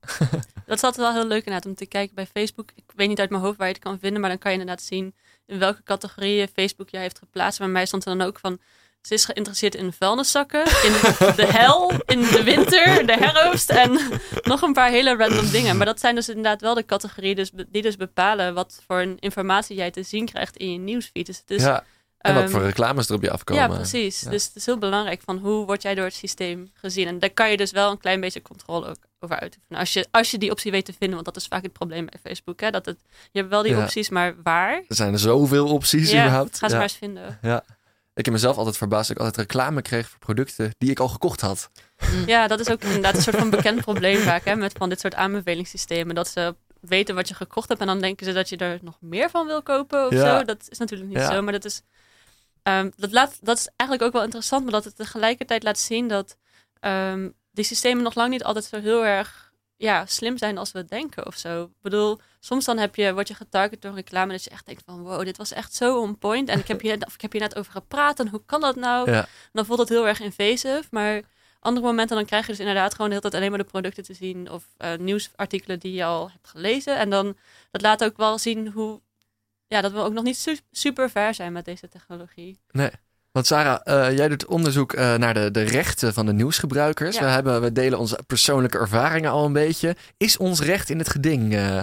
Dat zat wel heel leuk inderdaad om te kijken bij Facebook. Ik weet niet uit mijn hoofd waar je het kan vinden, maar dan kan je inderdaad zien in welke categorieën Facebook jou heeft geplaatst. Bij mij stond er dan ook van Ze is geïnteresseerd in vuilniszakken, in de hel, in de winter, de herfst en nog een paar hele random dingen. Maar dat zijn dus inderdaad wel de categorieën dus, die dus bepalen wat voor informatie jij te zien krijgt in je nieuwsfeed. Dus het is, ja, en um, wat voor reclames er op je afkomen. Ja, precies. Ja. Dus het is heel belangrijk van hoe word jij door het systeem gezien. En daar kan je dus wel een klein beetje controle ook over uitoefenen. Als je, als je die optie weet te vinden, want dat is vaak het probleem bij Facebook. Hè? Dat het, je hebt wel die ja. opties, maar waar? Er zijn er zoveel opties ja, überhaupt. Ga ze ja. maar eens vinden. Ja. Ik heb mezelf altijd verbaasd dat ik altijd reclame kreeg voor producten die ik al gekocht had. Ja, dat is ook inderdaad een soort van bekend probleem vaak. Hè, met van dit soort aanbevelingssystemen. Dat ze weten wat je gekocht hebt en dan denken ze dat je er nog meer van wil kopen of ja. zo. Dat is natuurlijk niet ja. zo. Maar dat is, um, dat, laat, dat is eigenlijk ook wel interessant. Maar dat het tegelijkertijd laat zien dat um, die systemen nog lang niet altijd zo heel erg ja, slim zijn als we denken of zo. Ik bedoel, soms dan heb je, word je getarget door reclame dat je echt denkt van wow, dit was echt zo on point. En ik heb hier, of ik heb hier net over gepraat en hoe kan dat nou? Ja. En dan voelt dat heel erg invasive. Maar andere momenten dan krijg je dus inderdaad gewoon de hele tijd alleen maar de producten te zien. Of uh, nieuwsartikelen die je al hebt gelezen. En dan dat laat ook wel zien hoe ja, dat we ook nog niet su- super ver zijn met deze technologie. Nee. Want Sarah, uh, jij doet onderzoek uh, naar de, de rechten van de nieuwsgebruikers. Ja. We, hebben, we delen onze persoonlijke ervaringen al een beetje. Is ons recht in het geding? Uh,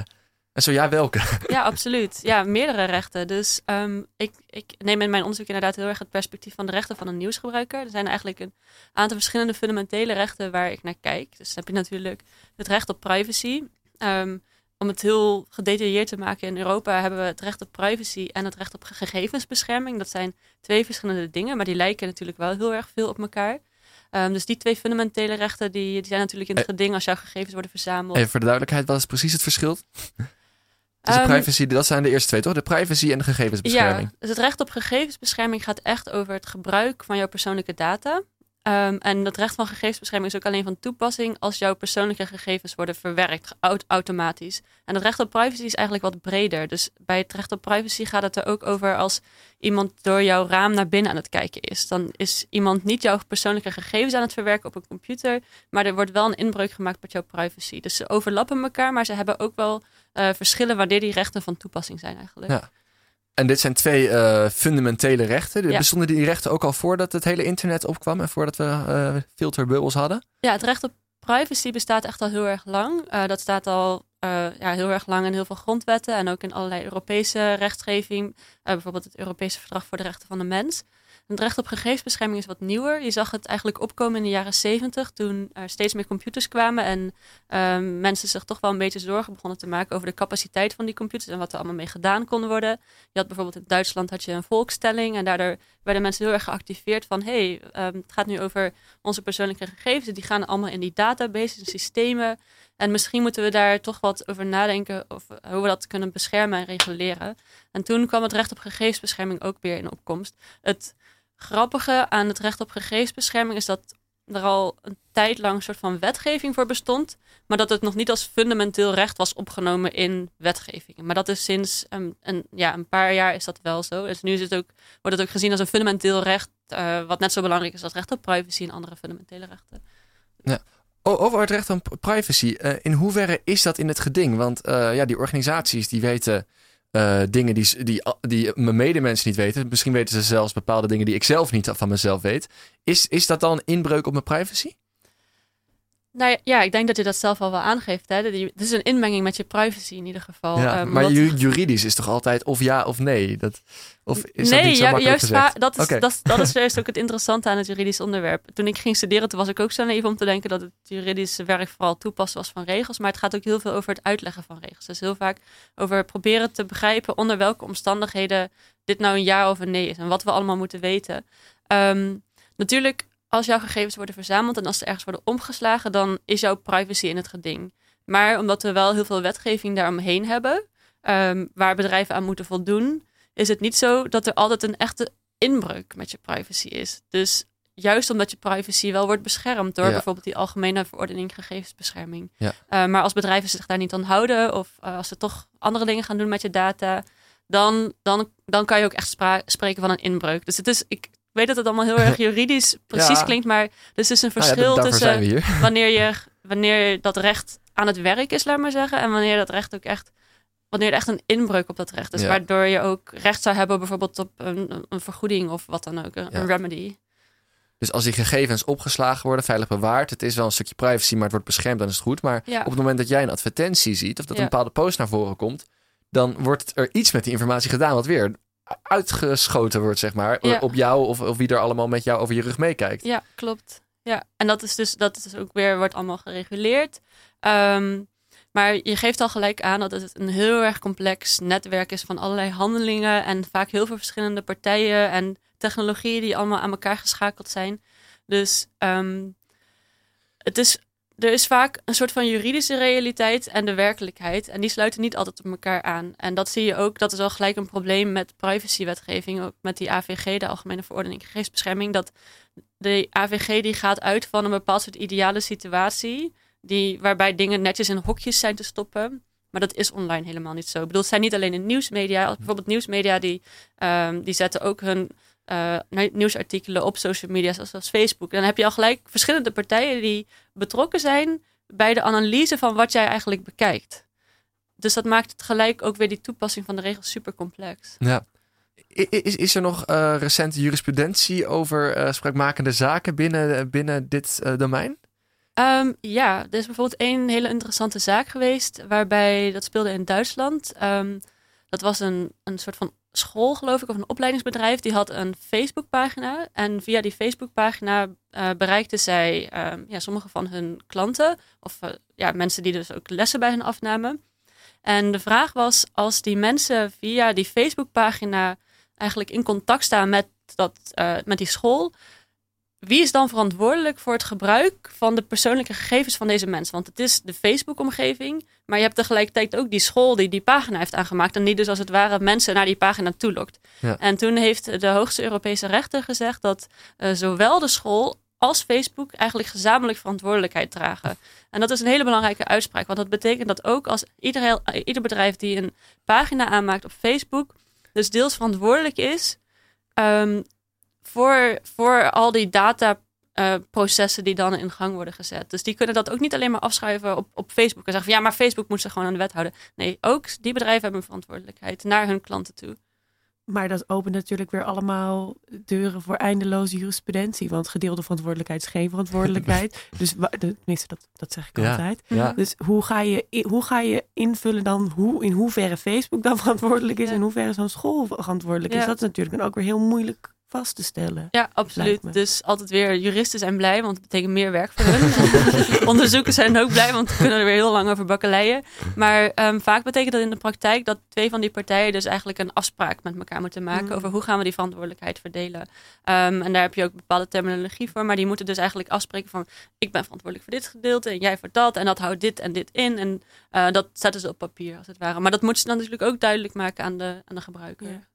en zo ja, welke? Ja, absoluut. Ja, meerdere rechten. Dus um, ik, ik neem in mijn onderzoek inderdaad heel erg het perspectief van de rechten van een nieuwsgebruiker. Er zijn eigenlijk een aantal verschillende fundamentele rechten waar ik naar kijk. Dus dan heb je natuurlijk het recht op privacy. Um, Om het heel gedetailleerd te maken, in Europa hebben we het recht op privacy en het recht op gegevensbescherming. Dat zijn twee verschillende dingen, maar die lijken natuurlijk wel heel erg veel op elkaar. Um, dus die twee fundamentele rechten die, die zijn natuurlijk in het geding als jouw gegevens worden verzameld. Even voor de duidelijkheid, wat is precies het verschil? Dus um, de privacy, dat zijn de eerste twee, toch? De privacy en de gegevensbescherming. Ja, dus het recht op gegevensbescherming gaat echt over het gebruik van jouw persoonlijke data. Um, en dat recht van gegevensbescherming is ook alleen van toepassing als jouw persoonlijke gegevens worden verwerkt, au- automatisch. En dat recht op privacy is eigenlijk wat breder. Dus bij het recht op privacy gaat het er ook over als iemand door jouw raam naar binnen aan het kijken is. Dan is iemand niet jouw persoonlijke gegevens aan het verwerken op een computer, maar er wordt wel een inbreuk gemaakt met jouw privacy. Dus ze overlappen elkaar, maar ze hebben ook wel uh, verschillen wanneer die rechten van toepassing zijn eigenlijk. Ja. En dit zijn twee uh, fundamentele rechten. Ja. Bestonden die rechten ook al voordat het hele internet opkwam en voordat we uh, filterbubbels hadden? Ja, het recht op privacy bestaat echt al heel erg lang. Uh, dat staat al uh, ja, heel erg lang in heel veel grondwetten en ook in allerlei Europese wetgeving. Uh, bijvoorbeeld het Europese Verdrag voor de Rechten van de Mens. En het recht op gegevensbescherming is wat nieuwer. Je zag het eigenlijk opkomen in de jaren zeventig toen er steeds meer computers kwamen en um, mensen zich toch wel een beetje zorgen begonnen te maken over de capaciteit van die computers en wat er allemaal mee gedaan kon worden. Je had bijvoorbeeld in Duitsland had je een volkstelling en daardoor werden mensen heel erg geactiveerd van hey, um, het gaat nu over onze persoonlijke gegevens. Die gaan allemaal in die databases en systemen. En misschien moeten we daar toch wat over nadenken of hoe we dat kunnen beschermen en reguleren. En toen kwam het recht op gegevensbescherming ook weer in opkomst. Het grappige aan het recht op gegevensbescherming is dat er al een tijd lang een soort van wetgeving voor bestond, maar dat het nog niet als fundamenteel recht was opgenomen in wetgeving. Maar dat is sinds een, een, ja, een paar jaar is dat wel zo. Dus nu is het ook, wordt het ook gezien als een fundamenteel recht, uh, wat net zo belangrijk is als recht op privacy en andere fundamentele rechten. Ja. Over het recht aan privacy, uh, in hoeverre is dat in het geding? Want uh, ja, die organisaties die weten uh, dingen die, die, die mijn medemensen niet weten. Misschien weten ze zelfs bepaalde dingen die ik zelf niet van mezelf weet. Is, is dat dan inbreuk op mijn privacy? Nou ja, ik denk dat je dat zelf al wel aangeeft. Hè? Het is een inmenging met je privacy in ieder geval. Ja, um, maar dat ju- juridisch is toch altijd of ja of nee? Dat, of is nee, dat niet zo ja, juist va- dat, is, okay. dat, dat is juist ook het interessante aan het juridisch onderwerp. Toen ik ging studeren, toen was ik ook zo naïef om te denken dat het juridische werk vooral toepassen was van regels. Maar het gaat ook heel veel over het uitleggen van regels. Dus heel vaak over proberen te begrijpen onder welke omstandigheden dit nou een ja of een nee is. En wat we allemaal moeten weten. Um, natuurlijk... Als jouw gegevens worden verzameld en als ze ergens worden omgeslagen, dan is jouw privacy in het geding. Maar omdat we wel heel veel wetgeving daaromheen hebben, um, waar bedrijven aan moeten voldoen, is het niet zo dat er altijd een echte inbreuk met je privacy is. Dus juist omdat je privacy wel wordt beschermd door ja. bijvoorbeeld die Algemene Verordening Gegevensbescherming. Ja. Uh, maar als bedrijven zich daar niet aan houden of uh, als ze toch andere dingen gaan doen met je data, dan, dan, dan kan je ook echt spra- spreken van een inbreuk. Dus het is... Ik, Ik weet dat het allemaal heel erg juridisch precies ja. klinkt, maar dus is een verschil ah ja, tussen wanneer, je, wanneer dat recht aan het werk is, laat maar zeggen, en wanneer dat recht ook echt, wanneer er echt een inbreuk op dat recht is, ja. waardoor je ook recht zou hebben bijvoorbeeld op een, een vergoeding of wat dan ook, een, ja. een remedy. Dus als die gegevens opgeslagen worden, veilig bewaard... het is wel een stukje privacy, maar het wordt beschermd, dan is het goed. Maar ja. op het moment dat jij een advertentie ziet... of dat ja. een bepaalde post naar voren komt... dan wordt er iets met die informatie gedaan... wat weer uitgeschoten wordt, zeg maar... Ja. op jou of, of wie er allemaal met jou over je rug meekijkt. Ja, klopt. Ja, en dat is dus, dat is dus ook weer... wordt allemaal gereguleerd... Um, maar je geeft al gelijk aan dat het een heel erg complex netwerk is van allerlei handelingen en vaak heel veel verschillende partijen en technologieën die allemaal aan elkaar geschakeld zijn. Dus um, het is, er is vaak een soort van juridische realiteit en de werkelijkheid en die sluiten niet altijd op elkaar aan. En dat zie je ook, dat is al gelijk een probleem met privacywetgeving, ook met die A V G, de Algemene Verordening Gegevensbescherming, dat de A V G die gaat uit van een bepaald soort ideale situatie... Die, waarbij dingen netjes in hokjes zijn te stoppen. Maar dat is online helemaal niet zo. Ik bedoel, het zijn niet alleen de nieuwsmedia. Als bijvoorbeeld nieuwsmedia die, um, die zetten ook hun uh, nieuwsartikelen op social media zoals Facebook. Dan heb je al gelijk verschillende partijen die betrokken zijn bij de analyse van wat jij eigenlijk bekijkt. Dus dat maakt het gelijk ook weer die toepassing van de regels super complex. Ja. Is, is er nog uh, recente jurisprudentie over uh, spraakmakende zaken binnen, binnen dit uh, domein? Um, ja, er is bijvoorbeeld één hele interessante zaak geweest... waarbij, dat speelde in Duitsland... Um, dat was een, een soort van school, geloof ik, of een opleidingsbedrijf... die had een Facebookpagina. En via die Facebookpagina uh, bereikten zij um, ja, sommige van hun klanten... of uh, ja, mensen die dus ook lessen bij hen afnamen. En de vraag was, als die mensen via die Facebookpagina... eigenlijk in contact staan met, dat, uh, met die school... Wie is dan verantwoordelijk voor het gebruik van de persoonlijke gegevens van deze mensen? Want het is de Facebook-omgeving, maar je hebt tegelijkertijd ook die school die die pagina heeft aangemaakt. En die dus als het ware mensen naar die pagina toelokt. Ja. En toen heeft de hoogste Europese rechter gezegd dat uh, zowel de school als Facebook eigenlijk gezamenlijk verantwoordelijkheid dragen. En dat is een hele belangrijke uitspraak. Want dat betekent dat ook als ieder, heel, uh, ieder bedrijf die een pagina aanmaakt op Facebook, dus deels verantwoordelijk is... Um, Voor, voor al die dataprocessen uh, die dan in gang worden gezet. Dus die kunnen dat ook niet alleen maar afschuiven op, op Facebook. En zeggen van ja, maar Facebook moet ze gewoon aan de wet houden. Nee, ook die bedrijven hebben een verantwoordelijkheid naar hun klanten toe. Maar dat opent natuurlijk weer allemaal deuren voor eindeloze jurisprudentie. Want gedeelde verantwoordelijkheid is geen verantwoordelijkheid. Dus tenminste, dat, dat zeg ik ja, altijd. Ja. Dus hoe ga, je, hoe ga je invullen dan hoe, in hoeverre Facebook dan verantwoordelijk is... Ja. en hoeverre zo'n school verantwoordelijk is? Ja. Dat is natuurlijk dan ook weer heel moeilijk... vast te stellen. Ja, absoluut. Dus altijd weer, juristen zijn blij, want het betekent meer werk voor hun. Onderzoekers zijn ook blij, want we kunnen er weer heel lang over bakkeleien. Maar um, vaak betekent dat in de praktijk dat twee van die partijen dus eigenlijk een afspraak met elkaar moeten maken mm. over hoe gaan we die verantwoordelijkheid verdelen. Um, en daar heb je ook bepaalde terminologie voor, maar die moeten dus eigenlijk afspreken van ik ben verantwoordelijk voor dit gedeelte en jij voor dat en dat houdt dit en dit in. En uh, dat zetten ze op papier als het ware. Maar dat moeten ze dan natuurlijk ook duidelijk maken aan de, aan de gebruiker. Ja.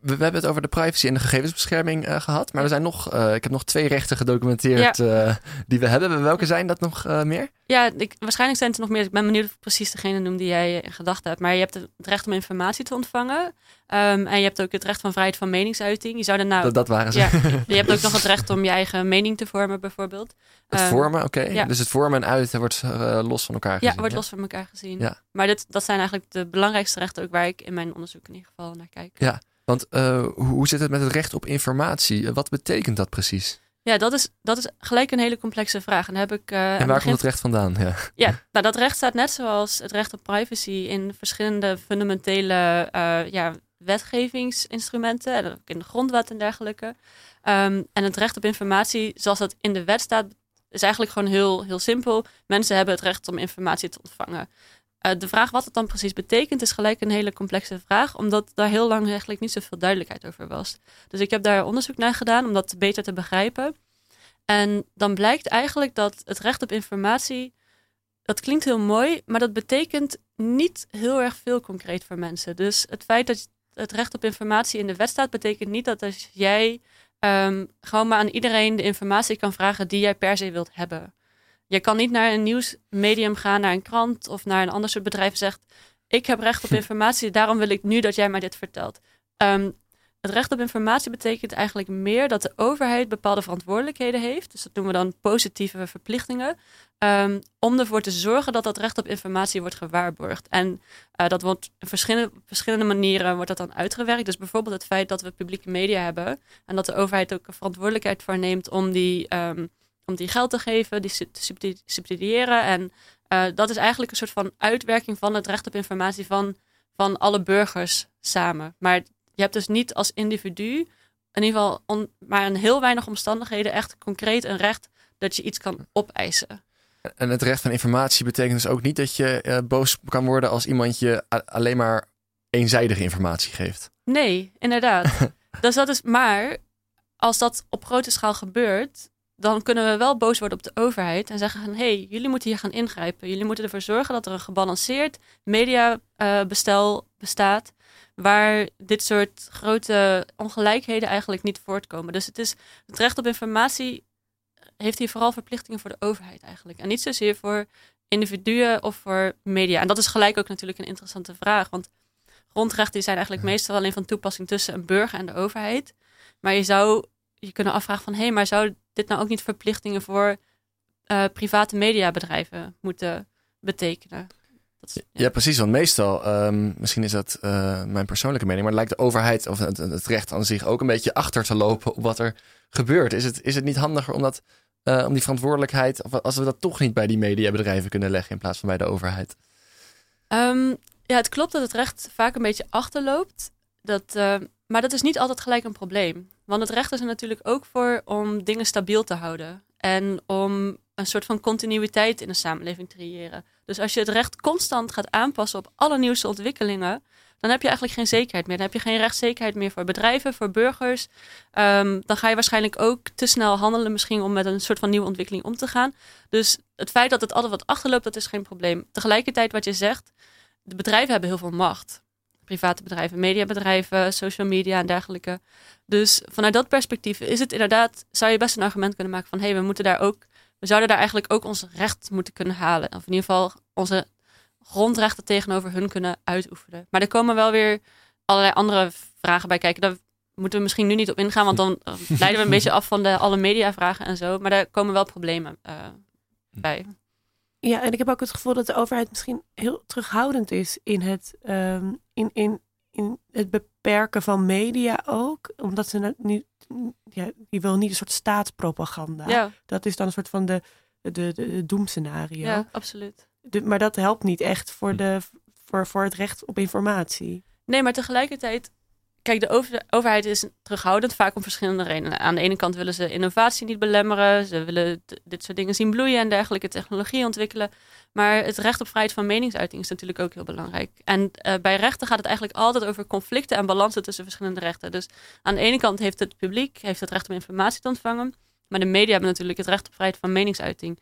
We hebben het over de privacy en de gegevensbescherming uh, gehad. Maar we zijn nog, uh, ik heb nog twee rechten gedocumenteerd ja. uh, die we hebben. Welke zijn dat nog uh, meer? Ja, ik, waarschijnlijk zijn het er nog meer. Ik ben benieuwd of ik precies degene noem die jij in gedachten hebt. Maar je hebt het recht om informatie te ontvangen. Um, en je hebt ook het recht van vrijheid van meningsuiting. Je zou daarna... Dat, dat waren ze. Ja, je hebt ook nog het recht om je eigen mening te vormen bijvoorbeeld. Het um, vormen, oké. Okay. Ja. Dus het vormen en uiten wordt uh, los van elkaar gezien. Ja, wordt ja. los van elkaar gezien. Ja. Maar dit, dat zijn eigenlijk de belangrijkste rechten ook waar ik in mijn onderzoek in ieder geval naar kijk. Ja. Want uh, hoe zit het met het recht op informatie? Wat betekent dat precies? Ja, dat is, dat is gelijk een hele complexe vraag. En, heb ik, uh, en waar begin... komt het recht vandaan? Ja, ja nou, dat recht staat net zoals het recht op privacy... in verschillende fundamentele uh, ja, wetgevingsinstrumenten... en ook in de grondwet en dergelijke. Um, en het recht op informatie, zoals dat in de wet staat... is eigenlijk gewoon heel, heel simpel. Mensen hebben het recht om informatie te ontvangen... Uh, de vraag wat het dan precies betekent is gelijk een hele complexe vraag. Omdat daar heel lang eigenlijk niet zoveel duidelijkheid over was. Dus ik heb daar onderzoek naar gedaan om dat beter te begrijpen. En dan blijkt eigenlijk dat het recht op informatie... dat klinkt heel mooi, maar dat betekent niet heel erg veel concreet voor mensen. Dus het feit dat het recht op informatie in de wet staat... betekent niet dat als jij um, gewoon maar aan iedereen de informatie kan vragen... die jij per se wilt hebben... Je kan niet naar een nieuwsmedium gaan, naar een krant of naar een ander soort bedrijf en zegt... ik heb recht op informatie, daarom wil ik nu dat jij mij dit vertelt. Um, Het recht op informatie betekent eigenlijk meer dat de overheid bepaalde verantwoordelijkheden heeft. Dus dat noemen we dan positieve verplichtingen. Um, om ervoor te zorgen dat dat recht op informatie wordt gewaarborgd. En uh, dat wordt op verschillende, verschillende manieren wordt dat dan uitgewerkt. Dus bijvoorbeeld het feit dat we publieke media hebben. En dat de overheid ook een verantwoordelijkheid voor neemt om die, um, om die geld te geven, die te subsidiëren. En uh, dat is eigenlijk een soort van uitwerking van het recht op informatie van, van alle burgers samen. Maar je hebt dus niet als individu, in ieder geval on, maar in heel weinig omstandigheden, echt concreet een recht dat je iets kan opeisen. En het recht aan informatie betekent dus ook niet dat je uh, boos kan worden als iemand je a- alleen maar eenzijdige informatie geeft. Nee, inderdaad. Dus dat is, maar als dat op grote schaal gebeurt, dan kunnen we wel boos worden op de overheid en zeggen van, hey, jullie moeten hier gaan ingrijpen. Jullie moeten ervoor zorgen dat er een gebalanceerd mediabestel uh, bestaat waar dit soort grote ongelijkheden eigenlijk niet voortkomen. Dus het, is, het recht op informatie heeft hier vooral verplichtingen voor de overheid eigenlijk. En niet zozeer voor individuen of voor media. En dat is gelijk ook natuurlijk een interessante vraag. Want grondrechten zijn eigenlijk meestal alleen van toepassing tussen een burger en de overheid. Maar je zou je kunnen afvragen van, hé, hey, maar zou dit nou ook niet verplichtingen voor uh, private mediabedrijven moeten betekenen? Is, ja. ja, precies. Want meestal, um, misschien is dat uh, mijn persoonlijke mening, maar lijkt de overheid of het, het recht aan zich ook een beetje achter te lopen op wat er gebeurt. Is het, is het niet handiger om, dat, uh, om die verantwoordelijkheid, of als we dat toch niet bij die mediabedrijven kunnen leggen in plaats van bij de overheid? Um, ja, het klopt dat het recht vaak een beetje achterloopt. Dat, uh, maar dat is niet altijd gelijk een probleem. Want het recht is er natuurlijk ook voor om dingen stabiel te houden. En om een soort van continuïteit in de samenleving te creëren. Dus als je het recht constant gaat aanpassen op alle nieuwste ontwikkelingen, dan heb je eigenlijk geen zekerheid meer. Dan heb je geen rechtszekerheid meer voor bedrijven, voor burgers. Um, dan ga je waarschijnlijk ook te snel handelen misschien om met een soort van nieuwe ontwikkeling om te gaan. Dus het feit dat het altijd wat achterloopt, dat is geen probleem. Tegelijkertijd wat je zegt, de bedrijven hebben heel veel macht. Private bedrijven, mediabedrijven, social media en dergelijke. Dus vanuit dat perspectief is het inderdaad, zou je best een argument kunnen maken van, hé, hey, we moeten daar ook, we zouden daar eigenlijk ook ons recht moeten kunnen halen. Of in ieder geval onze grondrechten tegenover hun kunnen uitoefenen. Maar er komen wel weer allerlei andere vragen bij kijken. Daar moeten we misschien nu niet op ingaan, want dan leiden we een beetje af van de alle mediavragen en zo. Maar daar komen wel problemen uh, bij. Ja, en ik heb ook het gevoel dat de overheid misschien heel terughoudend is in het, um, in, in, in het beperken van media ook. Omdat ze nu, ja, die wil niet een soort staatspropaganda. Ja. Dat is dan een soort van de, de, de, de doemscenario. Ja, absoluut. De, maar dat helpt niet echt voor, de, voor, voor het recht op informatie. Nee, maar tegelijkertijd, kijk, de, over, de overheid is terughoudend vaak om verschillende redenen. Aan de ene kant willen ze innovatie niet belemmeren. Ze willen t- dit soort dingen zien bloeien en dergelijke technologie ontwikkelen. Maar het recht op vrijheid van meningsuiting is natuurlijk ook heel belangrijk. En uh, bij rechten gaat het eigenlijk altijd over conflicten en balansen tussen verschillende rechten. Dus aan de ene kant heeft het publiek heeft het recht om informatie te ontvangen. Maar de media hebben natuurlijk het recht op vrijheid van meningsuiting.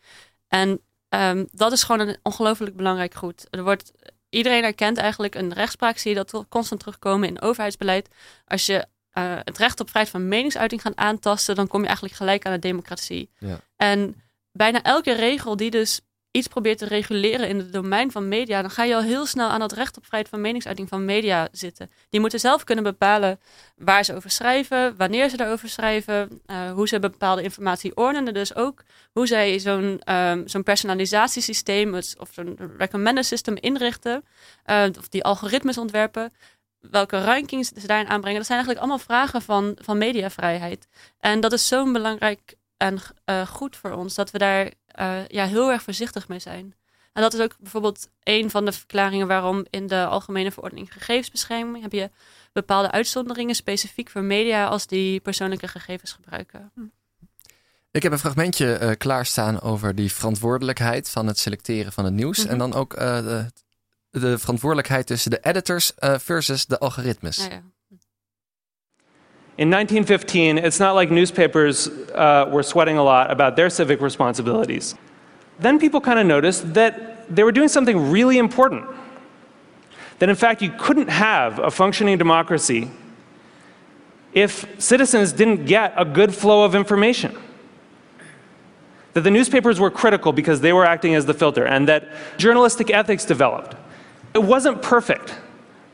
En um, dat is gewoon een ongelooflijk belangrijk goed. Er wordt... Iedereen herkent eigenlijk een rechtspraak, zie je dat constant terugkomen in overheidsbeleid. Als je uh, het recht op vrijheid van meningsuiting gaat aantasten, dan kom je eigenlijk gelijk aan de democratie. Ja. En bijna elke regel die dus iets probeert te reguleren in het domein van media, dan ga je al heel snel aan dat recht op vrijheid van meningsuiting van media zitten. Die moeten zelf kunnen bepalen waar ze over schrijven, wanneer ze daarover schrijven, uh, hoe ze bepaalde informatie ordenen. Dus ook hoe zij zo'n, um, zo'n personalisatiesysteem of zo'n recommender system inrichten, uh, of die algoritmes ontwerpen, welke rankings ze daarin aanbrengen. Dat zijn eigenlijk allemaal vragen van, van mediavrijheid. En dat is zo'n belangrijk en uh, goed voor ons, dat we daar uh, ja, heel erg voorzichtig mee zijn. En dat is ook bijvoorbeeld een van de verklaringen waarom in de Algemene Verordening Gegevensbescherming heb je bepaalde uitzonderingen specifiek voor media als die persoonlijke gegevens gebruiken. Hm. Ik heb een fragmentje uh, klaarstaan over die verantwoordelijkheid van het selecteren van het nieuws. Mm-hmm. En dan ook uh, de, de verantwoordelijkheid tussen de editors uh, versus de algoritmes. Ja, ja. In nineteen fifteen, it's not like newspapers uh, were sweating a lot about their civic responsibilities. Then people kind of noticed that they were doing something really important. That in fact, you couldn't have a functioning democracy if citizens didn't get a good flow of information. That the newspapers were critical because they were acting as the filter, and that journalistic ethics developed. It wasn't perfect,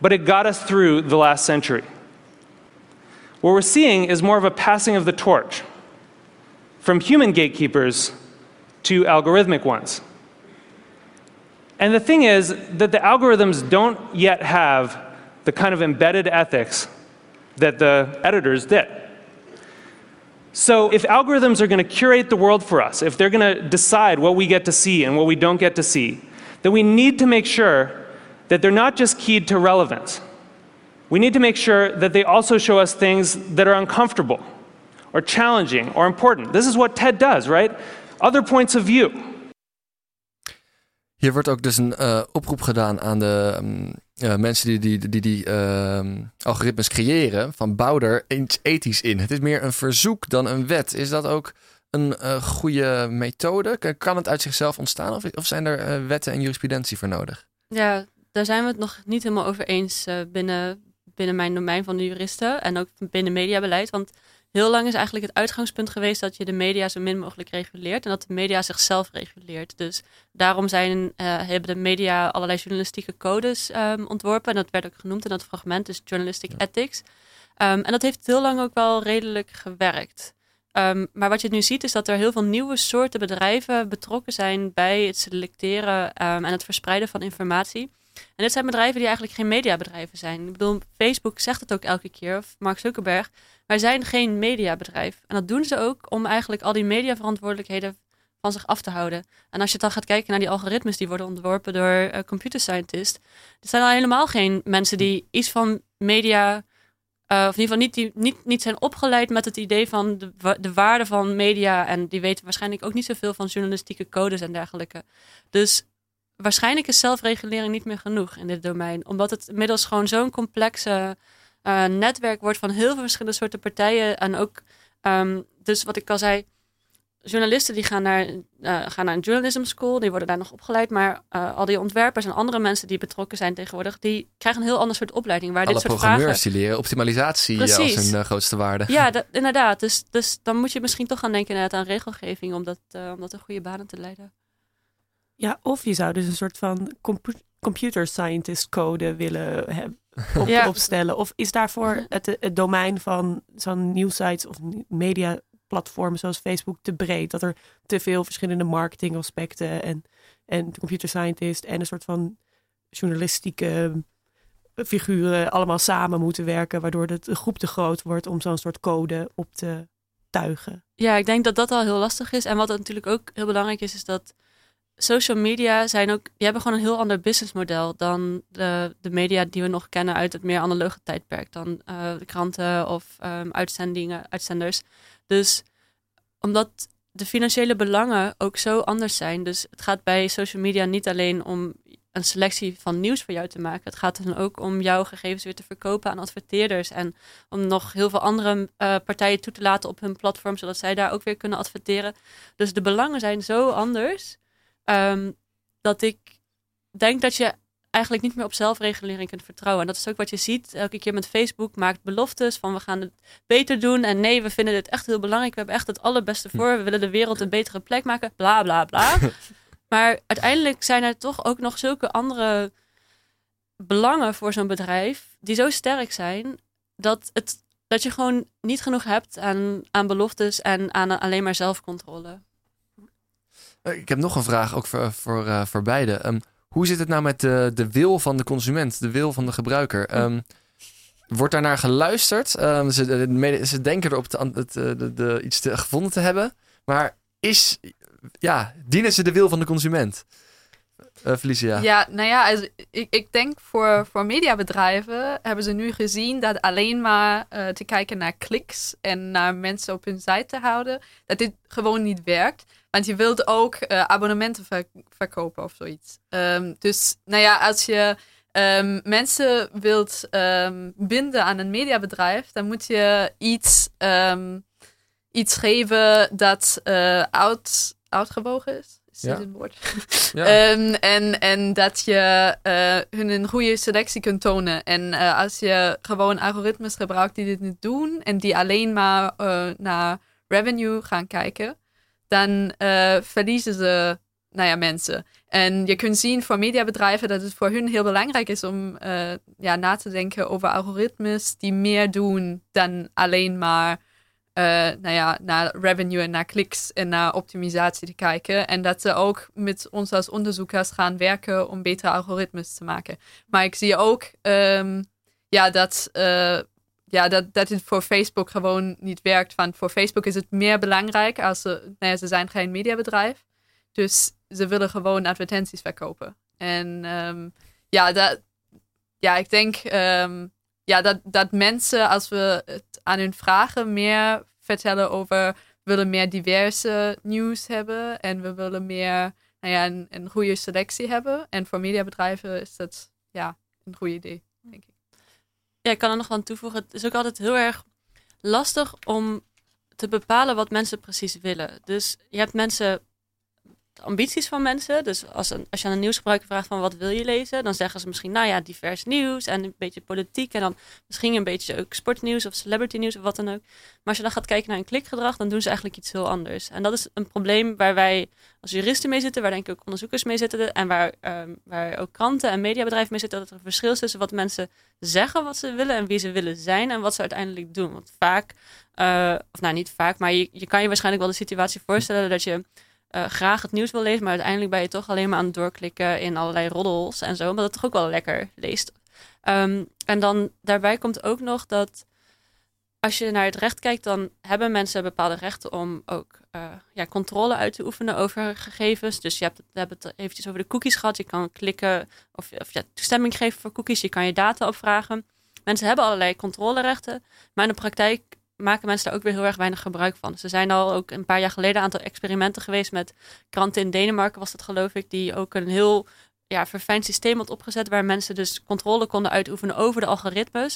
but it got us through the last century. What we're seeing is more of a passing of the torch from human gatekeepers to algorithmic ones. And the thing is that the algorithms don't yet have the kind of embedded ethics that the editors did. So if algorithms are going to curate the world for us, if they're going to decide what we get to see and what we don't get to see, then we need to make sure that they're not just keyed to relevance. We need to make sure that they also show us things that are uncomfortable or challenging or important. This is what TED does, right? Other points of view. Hier wordt ook dus een uh, oproep gedaan aan de um, uh, mensen die die, die, die uh, algoritmes creëren. Van bouw er iets ethisch in. Het is meer een verzoek dan een wet. Is dat ook een uh, goede methode? Kan het uit zichzelf ontstaan? Of, of zijn er uh, wetten en jurisprudentie voor nodig? Ja, daar zijn we het nog niet helemaal over eens uh, binnen, binnen mijn domein van de juristen. En ook binnen mediabeleid. Want heel lang is eigenlijk het uitgangspunt geweest dat je de media zo min mogelijk reguleert en dat de media zichzelf reguleert. Dus daarom zijn, uh, hebben de media allerlei journalistieke codes um, ontworpen. En dat werd ook genoemd in dat fragment, dus journalistic ja. ethics. Um, en dat heeft heel lang ook wel redelijk gewerkt. Um, maar wat je nu ziet is dat er heel veel nieuwe soorten bedrijven betrokken zijn bij het selecteren um, en het verspreiden van informatie. En dit zijn bedrijven die eigenlijk geen mediabedrijven zijn. Ik bedoel, Facebook zegt het ook elke keer, of Mark Zuckerberg, wij zijn geen mediabedrijf. En dat doen ze ook om eigenlijk al die mediaverantwoordelijkheden van zich af te houden. En als je dan gaat kijken naar die algoritmes die worden ontworpen door uh, computer scientists, dat zijn al helemaal geen mensen die iets van media, uh, of in ieder geval niet, die, niet, niet zijn opgeleid met het idee van de, de waarde van media. En die weten waarschijnlijk ook niet zoveel van journalistieke codes en dergelijke. Dus waarschijnlijk is zelfregulering niet meer genoeg in dit domein. Omdat het inmiddels gewoon zo'n complexe uh, netwerk wordt van heel veel verschillende soorten partijen. En ook, um, dus wat ik al zei, journalisten die gaan naar, uh, gaan naar een journalism school. Die worden daar nog opgeleid. Maar uh, al die ontwerpers en andere mensen die betrokken zijn tegenwoordig, die krijgen een heel ander soort opleiding. Waar alle dit soort programmeurs vragen die leren optimalisatie Precies. als hun uh, grootste waarde. Ja, dat, inderdaad. Dus, dus dan moet je misschien toch gaan denken inderdaad aan regelgeving om dat, uh, om dat in goede banen te leiden. Ja, of je zou dus een soort van compu- computer scientist code willen hebben, op- ja. opstellen. Of is daarvoor het, het domein van zo'n nieuwsites of mediaplatformen zoals Facebook te breed? Dat er te veel verschillende marketingaspecten en, en computer scientist en een soort van journalistieke figuren allemaal samen moeten werken, waardoor de groep te groot wordt om zo'n soort code op te tuigen. Ja, ik denk dat dat al heel lastig is. En wat natuurlijk ook heel belangrijk is, is dat social media zijn ook, die hebben gewoon een heel ander businessmodel dan de, de media die we nog kennen uit het meer analoge tijdperk. Dan uh, de kranten of um, uitzendingen, uitzenders. Dus omdat de financiële belangen ook zo anders zijn. Dus het gaat bij social media niet alleen om een selectie van nieuws voor jou te maken. Het gaat dan ook om jouw gegevens weer te verkopen aan adverteerders. En om nog heel veel andere uh, partijen toe te laten op hun platform, zodat zij daar ook weer kunnen adverteren. Dus de belangen zijn zo anders. Um, dat ik denk dat je eigenlijk niet meer op zelfregulering kunt vertrouwen. En dat is ook wat je ziet. Elke keer met Facebook maakt beloftes van we gaan het beter doen. En nee, we vinden dit echt heel belangrijk. We hebben echt het allerbeste voor. We willen de wereld een betere plek maken. Bla, bla, bla. Maar uiteindelijk zijn er toch ook nog zulke andere belangen voor zo'n bedrijf die zo sterk zijn dat, het, dat je gewoon niet genoeg hebt aan, aan beloftes en aan alleen maar zelfcontrole. Ik heb nog een vraag, ook voor, voor, uh, voor beide. Um, hoe zit het nou met de, de wil van de consument, de wil van de gebruiker? Um, wordt daarnaar geluisterd? Um, ze, ze denken erop te, het, de, de, iets te, gevonden te hebben. Maar is, ja, dienen ze de wil van de consument? Uh, Felicia? Ja, nou ja, also, ik, ik denk voor, voor mediabedrijven hebben ze nu gezien dat alleen maar uh, te kijken naar kliks en naar mensen op hun site te houden, dat dit gewoon niet werkt. Want je wilt ook uh, abonnementen verk- verkopen of zoiets. Um, dus nou ja, als je um, mensen wilt um, binden aan een mediabedrijf, dan moet je iets, um, iets geven dat uh, oud, uitgewogen is. Is ja. dit een woord? Ja. um, en, en dat je uh, hun een goede selectie kunt tonen. En uh, als je gewoon algoritmes gebruikt die dit niet doen en die alleen maar uh, naar revenue gaan kijken, dan uh, verliezen ze nou ja, mensen. En je kunt zien voor mediabedrijven dat het voor hun heel belangrijk is om uh, ja, na te denken over algoritmes die meer doen dan alleen maar uh, nou ja, naar revenue en naar kliks en naar optimisatie te kijken. En dat ze ook met ons als onderzoekers gaan werken om betere algoritmes te maken. Maar ik zie ook um, ja, dat... Uh, Ja, dat, dat het voor Facebook gewoon niet werkt. Want voor Facebook is het meer belangrijk als ze... Nou ja, ze zijn geen mediabedrijf. Dus ze willen gewoon advertenties verkopen. En um, ja, dat, ja, ik denk um, ja, dat, dat mensen, als we het aan hun vragen meer vertellen over... We willen meer diverse nieuws hebben. En we willen meer nou ja, een, een goede selectie hebben. En voor mediabedrijven is dat ja, een goed idee, denk ik. Ja, ik kan er nog aan toevoegen. Het is ook altijd heel erg lastig om te bepalen wat mensen precies willen. Dus je hebt mensen, de ambities van mensen. Dus als, een, als je aan een nieuwsgebruiker vraagt van wat wil je lezen, dan zeggen ze misschien nou ja, divers nieuws en een beetje politiek. En dan misschien een beetje ook sportnieuws of celebrity nieuws of wat dan ook. Maar als je dan gaat kijken naar hun klikgedrag, dan doen ze eigenlijk iets heel anders. En dat is een probleem waar wij als juristen mee zitten, waar denk ik ook onderzoekers mee zitten. En waar, um, waar ook kranten en mediabedrijven mee zitten. Dat er een verschil is tussen wat mensen zeggen wat ze willen en wie ze willen zijn en wat ze uiteindelijk doen. Want vaak, uh, of nou niet vaak, maar je, je kan je waarschijnlijk wel de situatie voorstellen dat je... Uh, graag het nieuws wil lezen, maar uiteindelijk ben je toch alleen maar aan het doorklikken in allerlei roddels en zo, maar dat toch ook wel lekker leest. Um, en dan daarbij komt ook nog dat als je naar het recht kijkt, dan hebben mensen bepaalde rechten om ook uh, ja, controle uit te oefenen over gegevens. Dus je hebt, we hebben het eventjes over de cookies gehad. Je kan klikken of, of ja, toestemming geven voor cookies. Je kan je data opvragen. Mensen hebben allerlei controlerechten, maar in de praktijk maken mensen daar ook weer heel erg weinig gebruik van. Dus er zijn al ook een paar jaar geleden een aantal experimenten geweest met kranten in Denemarken, was dat geloof ik, die ook een heel ja, verfijnd systeem had opgezet, waar mensen dus controle konden uitoefenen over de algoritmes.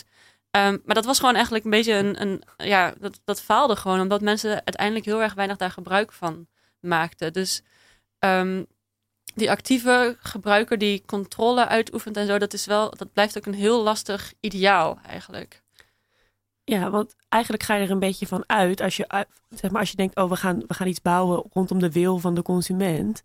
Um, maar dat was gewoon eigenlijk een beetje een, een ja, dat, dat faalde gewoon, omdat mensen uiteindelijk heel erg weinig daar gebruik van maakten. Dus um, die actieve gebruiker die controle uitoefent en zo, dat is wel, dat blijft ook een heel lastig ideaal eigenlijk. Ja, want eigenlijk ga je er een beetje van uit. Als je, zeg maar, als je denkt, oh, we gaan, we gaan iets bouwen rondom de wil van de consument.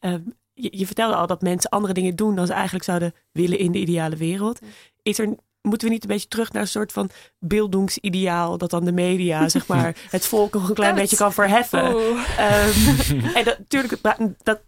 Uh, je, je vertelde al dat mensen andere dingen doen dan ze eigenlijk zouden willen in de ideale wereld. Is er, moeten we niet een beetje terug naar een soort van beeldingsideaal dat dan de media, zeg maar, het volk nog een klein dat... beetje kan verheffen. Oh. Um, en dat, natuurlijk, dat,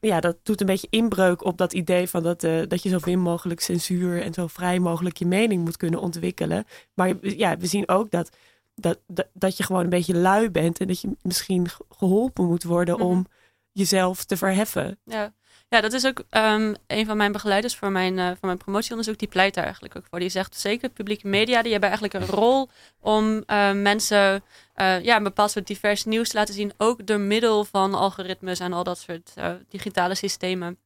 ja, dat doet een beetje inbreuk op dat idee van dat, uh, dat je zo min mogelijk censuur en zo vrij mogelijk je mening moet kunnen ontwikkelen. Maar ja, we zien ook dat, dat, dat, dat je gewoon een beetje lui bent en dat je misschien geholpen moet worden mm-hmm. om jezelf te verheffen. Ja. Ja, dat is ook um, een van mijn begeleiders voor mijn, uh, voor mijn promotieonderzoek. Die pleit daar eigenlijk ook voor. Die zegt zeker publieke media, die hebben eigenlijk een rol om uh, mensen uh, ja, een bepaald soort divers nieuws te laten zien. Ook door middel van algoritmes en al dat soort uh, digitale systemen.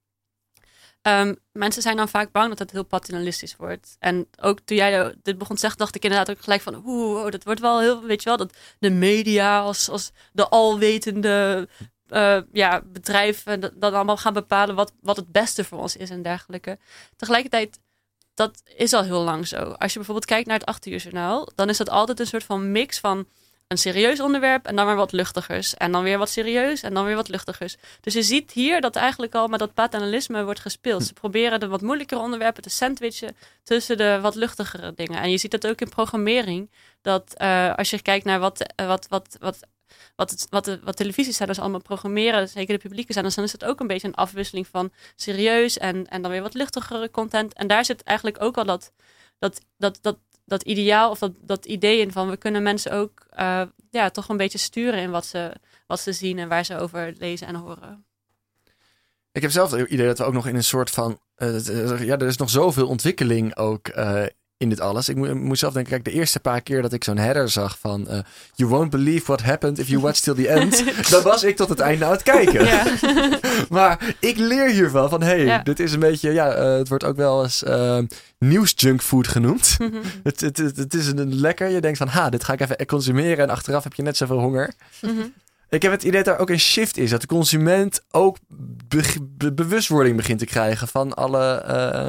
Um, mensen zijn dan vaak bang dat het heel paternalistisch wordt. En ook toen jij dit begon te zeggen, dacht ik inderdaad ook gelijk van... oeh, dat wordt wel heel... Weet je wel, dat de media als, als de alwetende... Uh, ja, bedrijven dan allemaal gaan bepalen wat, wat het beste voor ons is en dergelijke. Tegelijkertijd, dat is al heel lang zo. Als je bijvoorbeeld kijkt naar het acht uur journaal, dan is dat altijd een soort van mix van een serieus onderwerp en dan weer wat luchtigers. En dan weer wat serieus en dan weer wat luchtigers. Dus je ziet hier dat eigenlijk al met dat paternalisme wordt gespeeld. Ze proberen de wat moeilijkere onderwerpen te sandwichen tussen de wat luchtigere dingen. En je ziet dat ook in programmering. Dat uh, als je kijkt naar wat... Uh, wat, wat, wat Wat, het, wat, de, wat televisiezenders allemaal programmeren, zeker de publieke zenders, dan is het ook een beetje een afwisseling van serieus en, en dan weer wat luchtigere content. En daar zit eigenlijk ook al dat, dat, dat, dat, dat ideaal of dat, dat idee in van we kunnen mensen ook uh, ja, toch een beetje sturen in wat ze, wat ze zien en waar ze over lezen en horen. Ik heb zelf het idee dat we ook nog in een soort van... Uh, ja, er is nog zoveel ontwikkeling ook... Uh, in dit alles. Ik moest zelf denken, kijk, de eerste paar keer dat ik zo'n header zag van... Uh, you won't believe what happened if you watch till the end. Dan was ik tot het einde aan het kijken. Ja. Maar ik leer hier wel van, hé, hey, ja. dit is een beetje... Ja, uh, het wordt ook wel eens uh, nieuwsjunkfood genoemd. Mm-hmm. Het, het, het, het is een lekker. Je denkt van, ha, dit ga ik even consumeren en achteraf heb je net zoveel honger. Mm-hmm. Ik heb het idee dat er ook een shift is. Dat de consument ook be- be- bewustwording begint te krijgen van alle...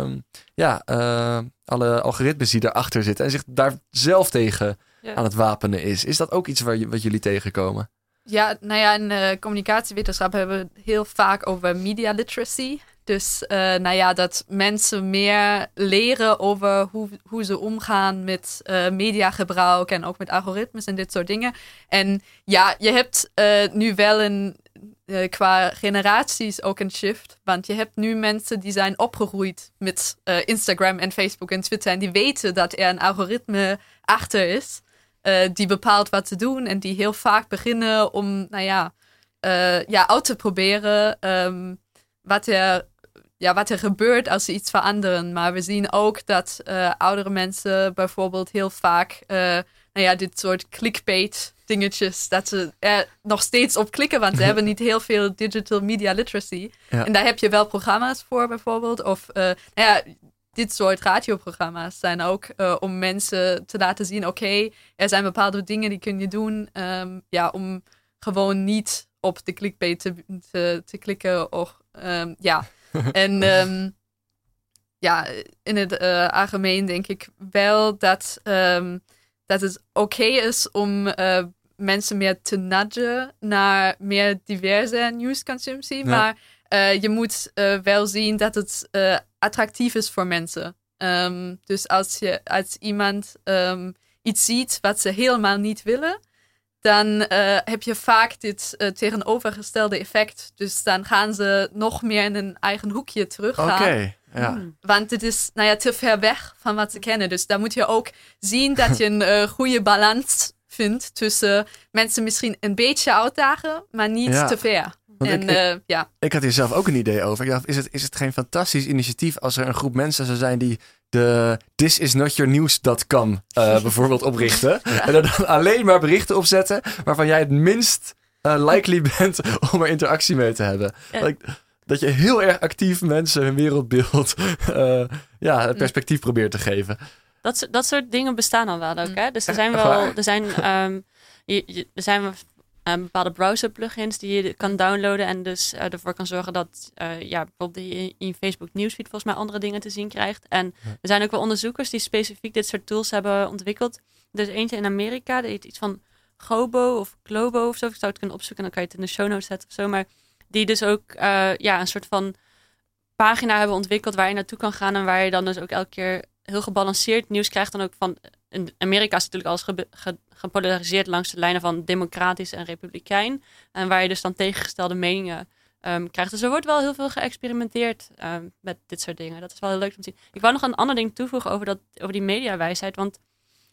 Uh, ja... Uh, alle algoritmes die daarachter zitten en zich daar zelf tegen ja. aan het wapenen is. Is dat ook iets waar, wat jullie tegenkomen? Ja, nou ja, in uh, communicatiewetenschap hebben we het heel vaak over media literacy. Dus uh, nou ja, dat mensen meer leren over hoe, hoe ze omgaan met uh, mediagebruik en ook met algoritmes en dit soort dingen. En ja, je hebt uh, nu wel een, uh, qua generaties ook een shift. Want je hebt nu mensen die zijn opgegroeid met uh, Instagram en Facebook en Twitter. En die weten dat er een algoritme achter is. Uh, die bepaalt wat ze doen en die heel vaak beginnen om, nou ja, uh, ja uit te proberen um, wat, er, ja, wat er gebeurt als ze iets veranderen. Maar we zien ook dat uh, oudere mensen bijvoorbeeld heel vaak, uh, nou ja, dit soort clickbait dingetjes, dat ze er nog steeds op klikken, want ze hebben niet heel veel digital media literacy. Ja. En daar heb je wel programma's voor bijvoorbeeld, of uh, nou ja, dit soort radioprogramma's zijn ook uh, om mensen te laten zien, oké, okay, er zijn bepaalde dingen die kun je doen. Um, ja, om gewoon niet op de clickbait te, te, te klikken. Of, um, ja, en um, ja, in het uh, algemeen denk ik wel dat, um, dat het oké okay is om uh, mensen meer te nudgen naar meer diverse nieuwsconsumptie. Ja. Maar uh, je moet uh, wel zien dat het Uh, attractief is voor mensen. Um, dus als je als iemand um, iets ziet wat ze helemaal niet willen, dan uh, heb je vaak dit uh, tegenovergestelde effect. Dus dan gaan ze nog meer in hun eigen hoekje teruggaan. Okay, ja. hmm. Want het is nou ja, te ver weg van wat ze kennen. Dus daar moet je ook zien dat je een uh, goede balans vindt tussen mensen misschien een beetje uitdagen, maar niet ja. te ver. En, ik, ik, uh, ja. ik had hier zelf ook een idee over. Ik dacht, is het, is het geen fantastisch initiatief als er een groep mensen zou zijn die de This is not your news dot com uh, bijvoorbeeld oprichten. Ja. En er dan alleen maar berichten opzetten waarvan jij het minst uh, likely bent om er interactie mee te hebben. Ja. Dat, ik, dat je heel erg actief mensen hun wereldbeeld uh, ja, perspectief probeert te geven. Dat, dat soort dingen bestaan al wel ook. Hè? Dus er zijn wel... Er zijn, um, je, je, er zijn Um, bepaalde browser-plugins die je kan downloaden en dus uh, ervoor kan zorgen dat uh, ja, bijvoorbeeld je in Facebook Newsfeed volgens mij andere dingen te zien krijgt. En ja. er zijn ook wel onderzoekers die specifiek dit soort tools hebben ontwikkeld. Er is eentje in Amerika, die heet iets van Gobo of Globo of zo. Ik zou het kunnen opzoeken en dan kan je het in de show notes zetten of zo. Maar die dus ook uh, ja, een soort van pagina hebben ontwikkeld waar je naartoe kan gaan en waar je dan dus ook elke keer heel gebalanceerd nieuws krijgt. Dan ook van, in Amerika is natuurlijk alles ge- ge- gepolariseerd langs de lijnen van democratisch en republikein. En waar je dus dan tegengestelde meningen um, krijgt. Dus er wordt wel heel veel geëxperimenteerd um, met dit soort dingen. Dat is wel heel leuk om te zien. Ik wou nog een ander ding toevoegen over, dat, over die mediawijsheid. Want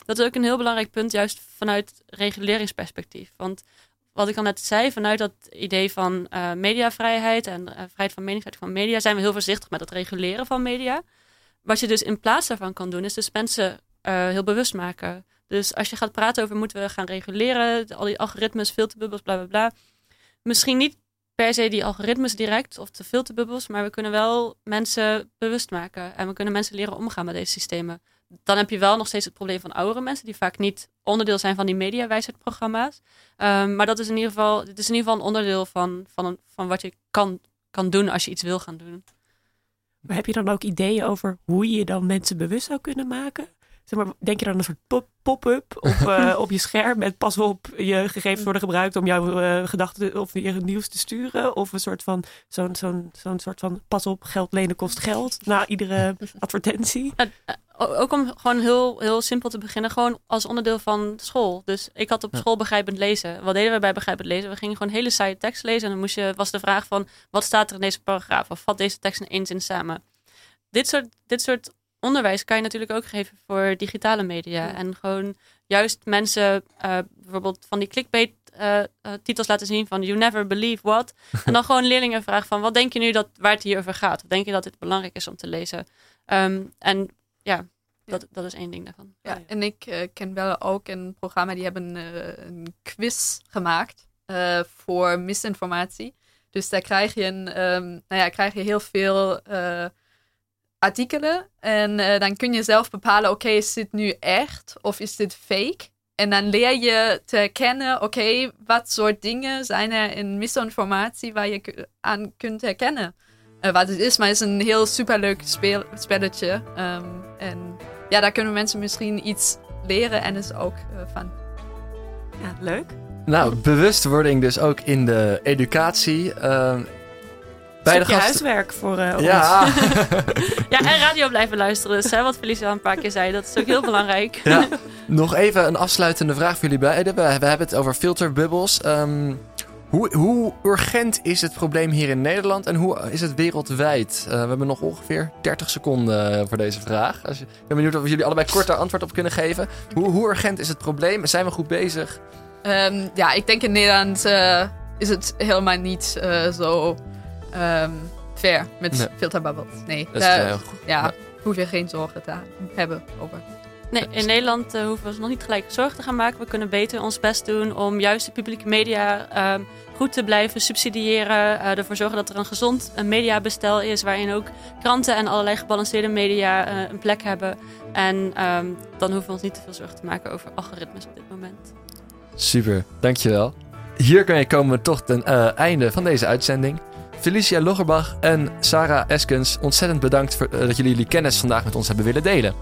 dat is ook een heel belangrijk punt, juist vanuit reguleringsperspectief. Want wat ik al net zei, vanuit dat idee van uh, mediavrijheid en uh, vrijheid van meningsuiting van media, zijn we heel voorzichtig met het reguleren van media. Wat je dus in plaats daarvan kan doen, is dus mensen uh, heel bewust maken. Dus als je gaat praten over moeten we gaan reguleren, al die algoritmes, filterbubbels, bla bla bla. Misschien niet per se die algoritmes direct of de filterbubbels, maar we kunnen wel mensen bewust maken. En we kunnen mensen leren omgaan met deze systemen. Dan heb je wel nog steeds het probleem van oudere mensen, die vaak niet onderdeel zijn van die mediawijsheidprogramma's. Um, maar dat is in ieder geval, het is in ieder geval een onderdeel van, van, een, van wat je kan, kan doen als je iets wil gaan doen. Maar heb je dan ook ideeën over hoe je dan mensen bewust zou kunnen maken? Zeg maar, denk je dan een soort pop, pop-up op, uh, op je scherm met pas op, je gegevens worden gebruikt om jouw uh, gedachten of je nieuws te sturen? Of een soort van zo'n, zo'n, zo'n soort van pas op, geld lenen kost geld na iedere advertentie? Uh, uh, ook om gewoon heel, heel simpel te beginnen, gewoon als onderdeel van school. Dus ik had op school begrijpend lezen. Wat deden we bij begrijpend lezen? We gingen gewoon hele saaie tekst lezen en dan moest je, was de vraag van wat staat er in deze paragraaf? Of vat deze tekst in één zin samen? Dit soort, dit soort onderwijs kan je natuurlijk ook geven voor digitale media. Ja. En gewoon juist mensen uh, bijvoorbeeld van die clickbait uh, titels laten zien van you never believe what. En dan gewoon leerlingen vragen van wat denk je nu dat waar het hier over gaat? Wat denk je dat dit belangrijk is om te lezen? Um, en ja, dat, ja, dat is één ding daarvan. Ja, en ik uh, ken wel ook een programma, die hebben uh, een quiz gemaakt uh, voor misinformatie. Dus daar krijg je, een, um, nou ja, krijg je heel veel Uh, artikelen en uh, dan kun je zelf bepalen, oké, okay, is dit nu echt of is dit fake? En dan leer je te herkennen, oké, okay, wat soort dingen zijn er in misinformatie waar je k- aan kunt herkennen uh, wat het is. Maar het is een heel superleuk speel- spelletje um, en ja, daar kunnen mensen misschien iets leren en is ook uh, van. Ja, leuk. Nou, bewustwording dus ook in de educatie. Uh, bij de gast... huiswerk voor uh, ja. ons. Ja, en radio blijven luisteren. Dus, hè, wat Felicia al een paar keer zei, dat is ook heel belangrijk. Ja. Nog even een afsluitende vraag voor jullie beiden. We hebben het over filterbubbels. Um, hoe, hoe urgent is het probleem hier in Nederland en hoe is het wereldwijd? Uh, we hebben nog ongeveer dertig seconden voor deze vraag. Als je, ik ben benieuwd of jullie allebei kort daar antwoord op kunnen geven. Hoe, hoe urgent is het probleem? Zijn we goed bezig? Um, ja, ik denk in Nederland uh, is het helemaal niet uh, zo um, fair met nee. filterbubbels. Nee, dat daar, is heel goed. Ja, nee. Hoef je geen zorgen te hebben over. Nee, in Nederland uh, hoeven we ons nog niet gelijk zorgen te gaan maken. We kunnen beter ons best doen om juist de publieke media uh, goed te blijven subsidiëren. Uh, ervoor zorgen dat er een gezond mediabestel is waarin ook kranten en allerlei gebalanceerde media uh, een plek hebben. En um, dan hoeven we ons niet te veel zorgen te maken over algoritmes op dit moment. Super, dankjewel. Hiermee komen we toch ten uh, einde van deze uitzending. Felicia Loggerbach en Sarah Eskens, ontzettend bedankt voor, uh, dat jullie jullie kennis vandaag met ons hebben willen delen.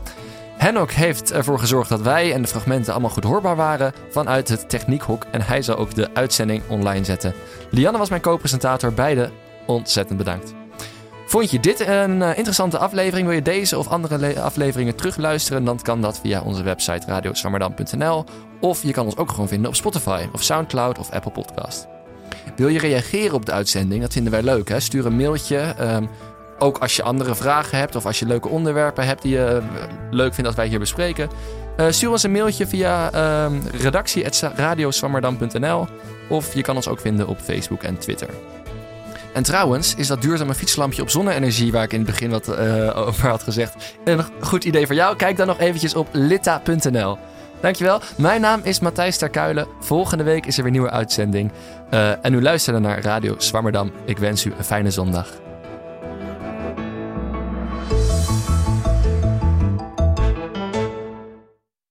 Henok heeft ervoor gezorgd dat wij en de fragmenten allemaal goed hoorbaar waren vanuit het techniekhok. En hij zal ook de uitzending online zetten. Lianne was mijn co-presentator, beide ontzettend bedankt. Vond je dit een uh, interessante aflevering? Wil je deze of andere le- afleveringen terugluisteren? Dan kan dat via onze website radio swammerdam punt n l. Of je kan ons ook gewoon vinden op Spotify of Soundcloud of Apple Podcast. Wil je reageren op de uitzending? Dat vinden wij leuk, hè? Stuur een mailtje. Um, ook als je andere vragen hebt of als je leuke onderwerpen hebt die je uh, leuk vindt dat wij hier bespreken. Uh, stuur ons een mailtje via um, redactie apenstaartje radio swammerdam punt n l. Of je kan ons ook vinden op Facebook en Twitter. En trouwens is dat duurzame fietslampje op zonne-energie, waar ik in het begin wat uh, over had gezegd, een goed idee voor jou. Kijk dan nog eventjes op litta punt n l. Dankjewel. Mijn naam is Matthijs Terkuilen. Volgende week is er weer een nieuwe uitzending. Uh, en u luisterde naar Radio Swammerdam. Ik wens u een fijne zondag.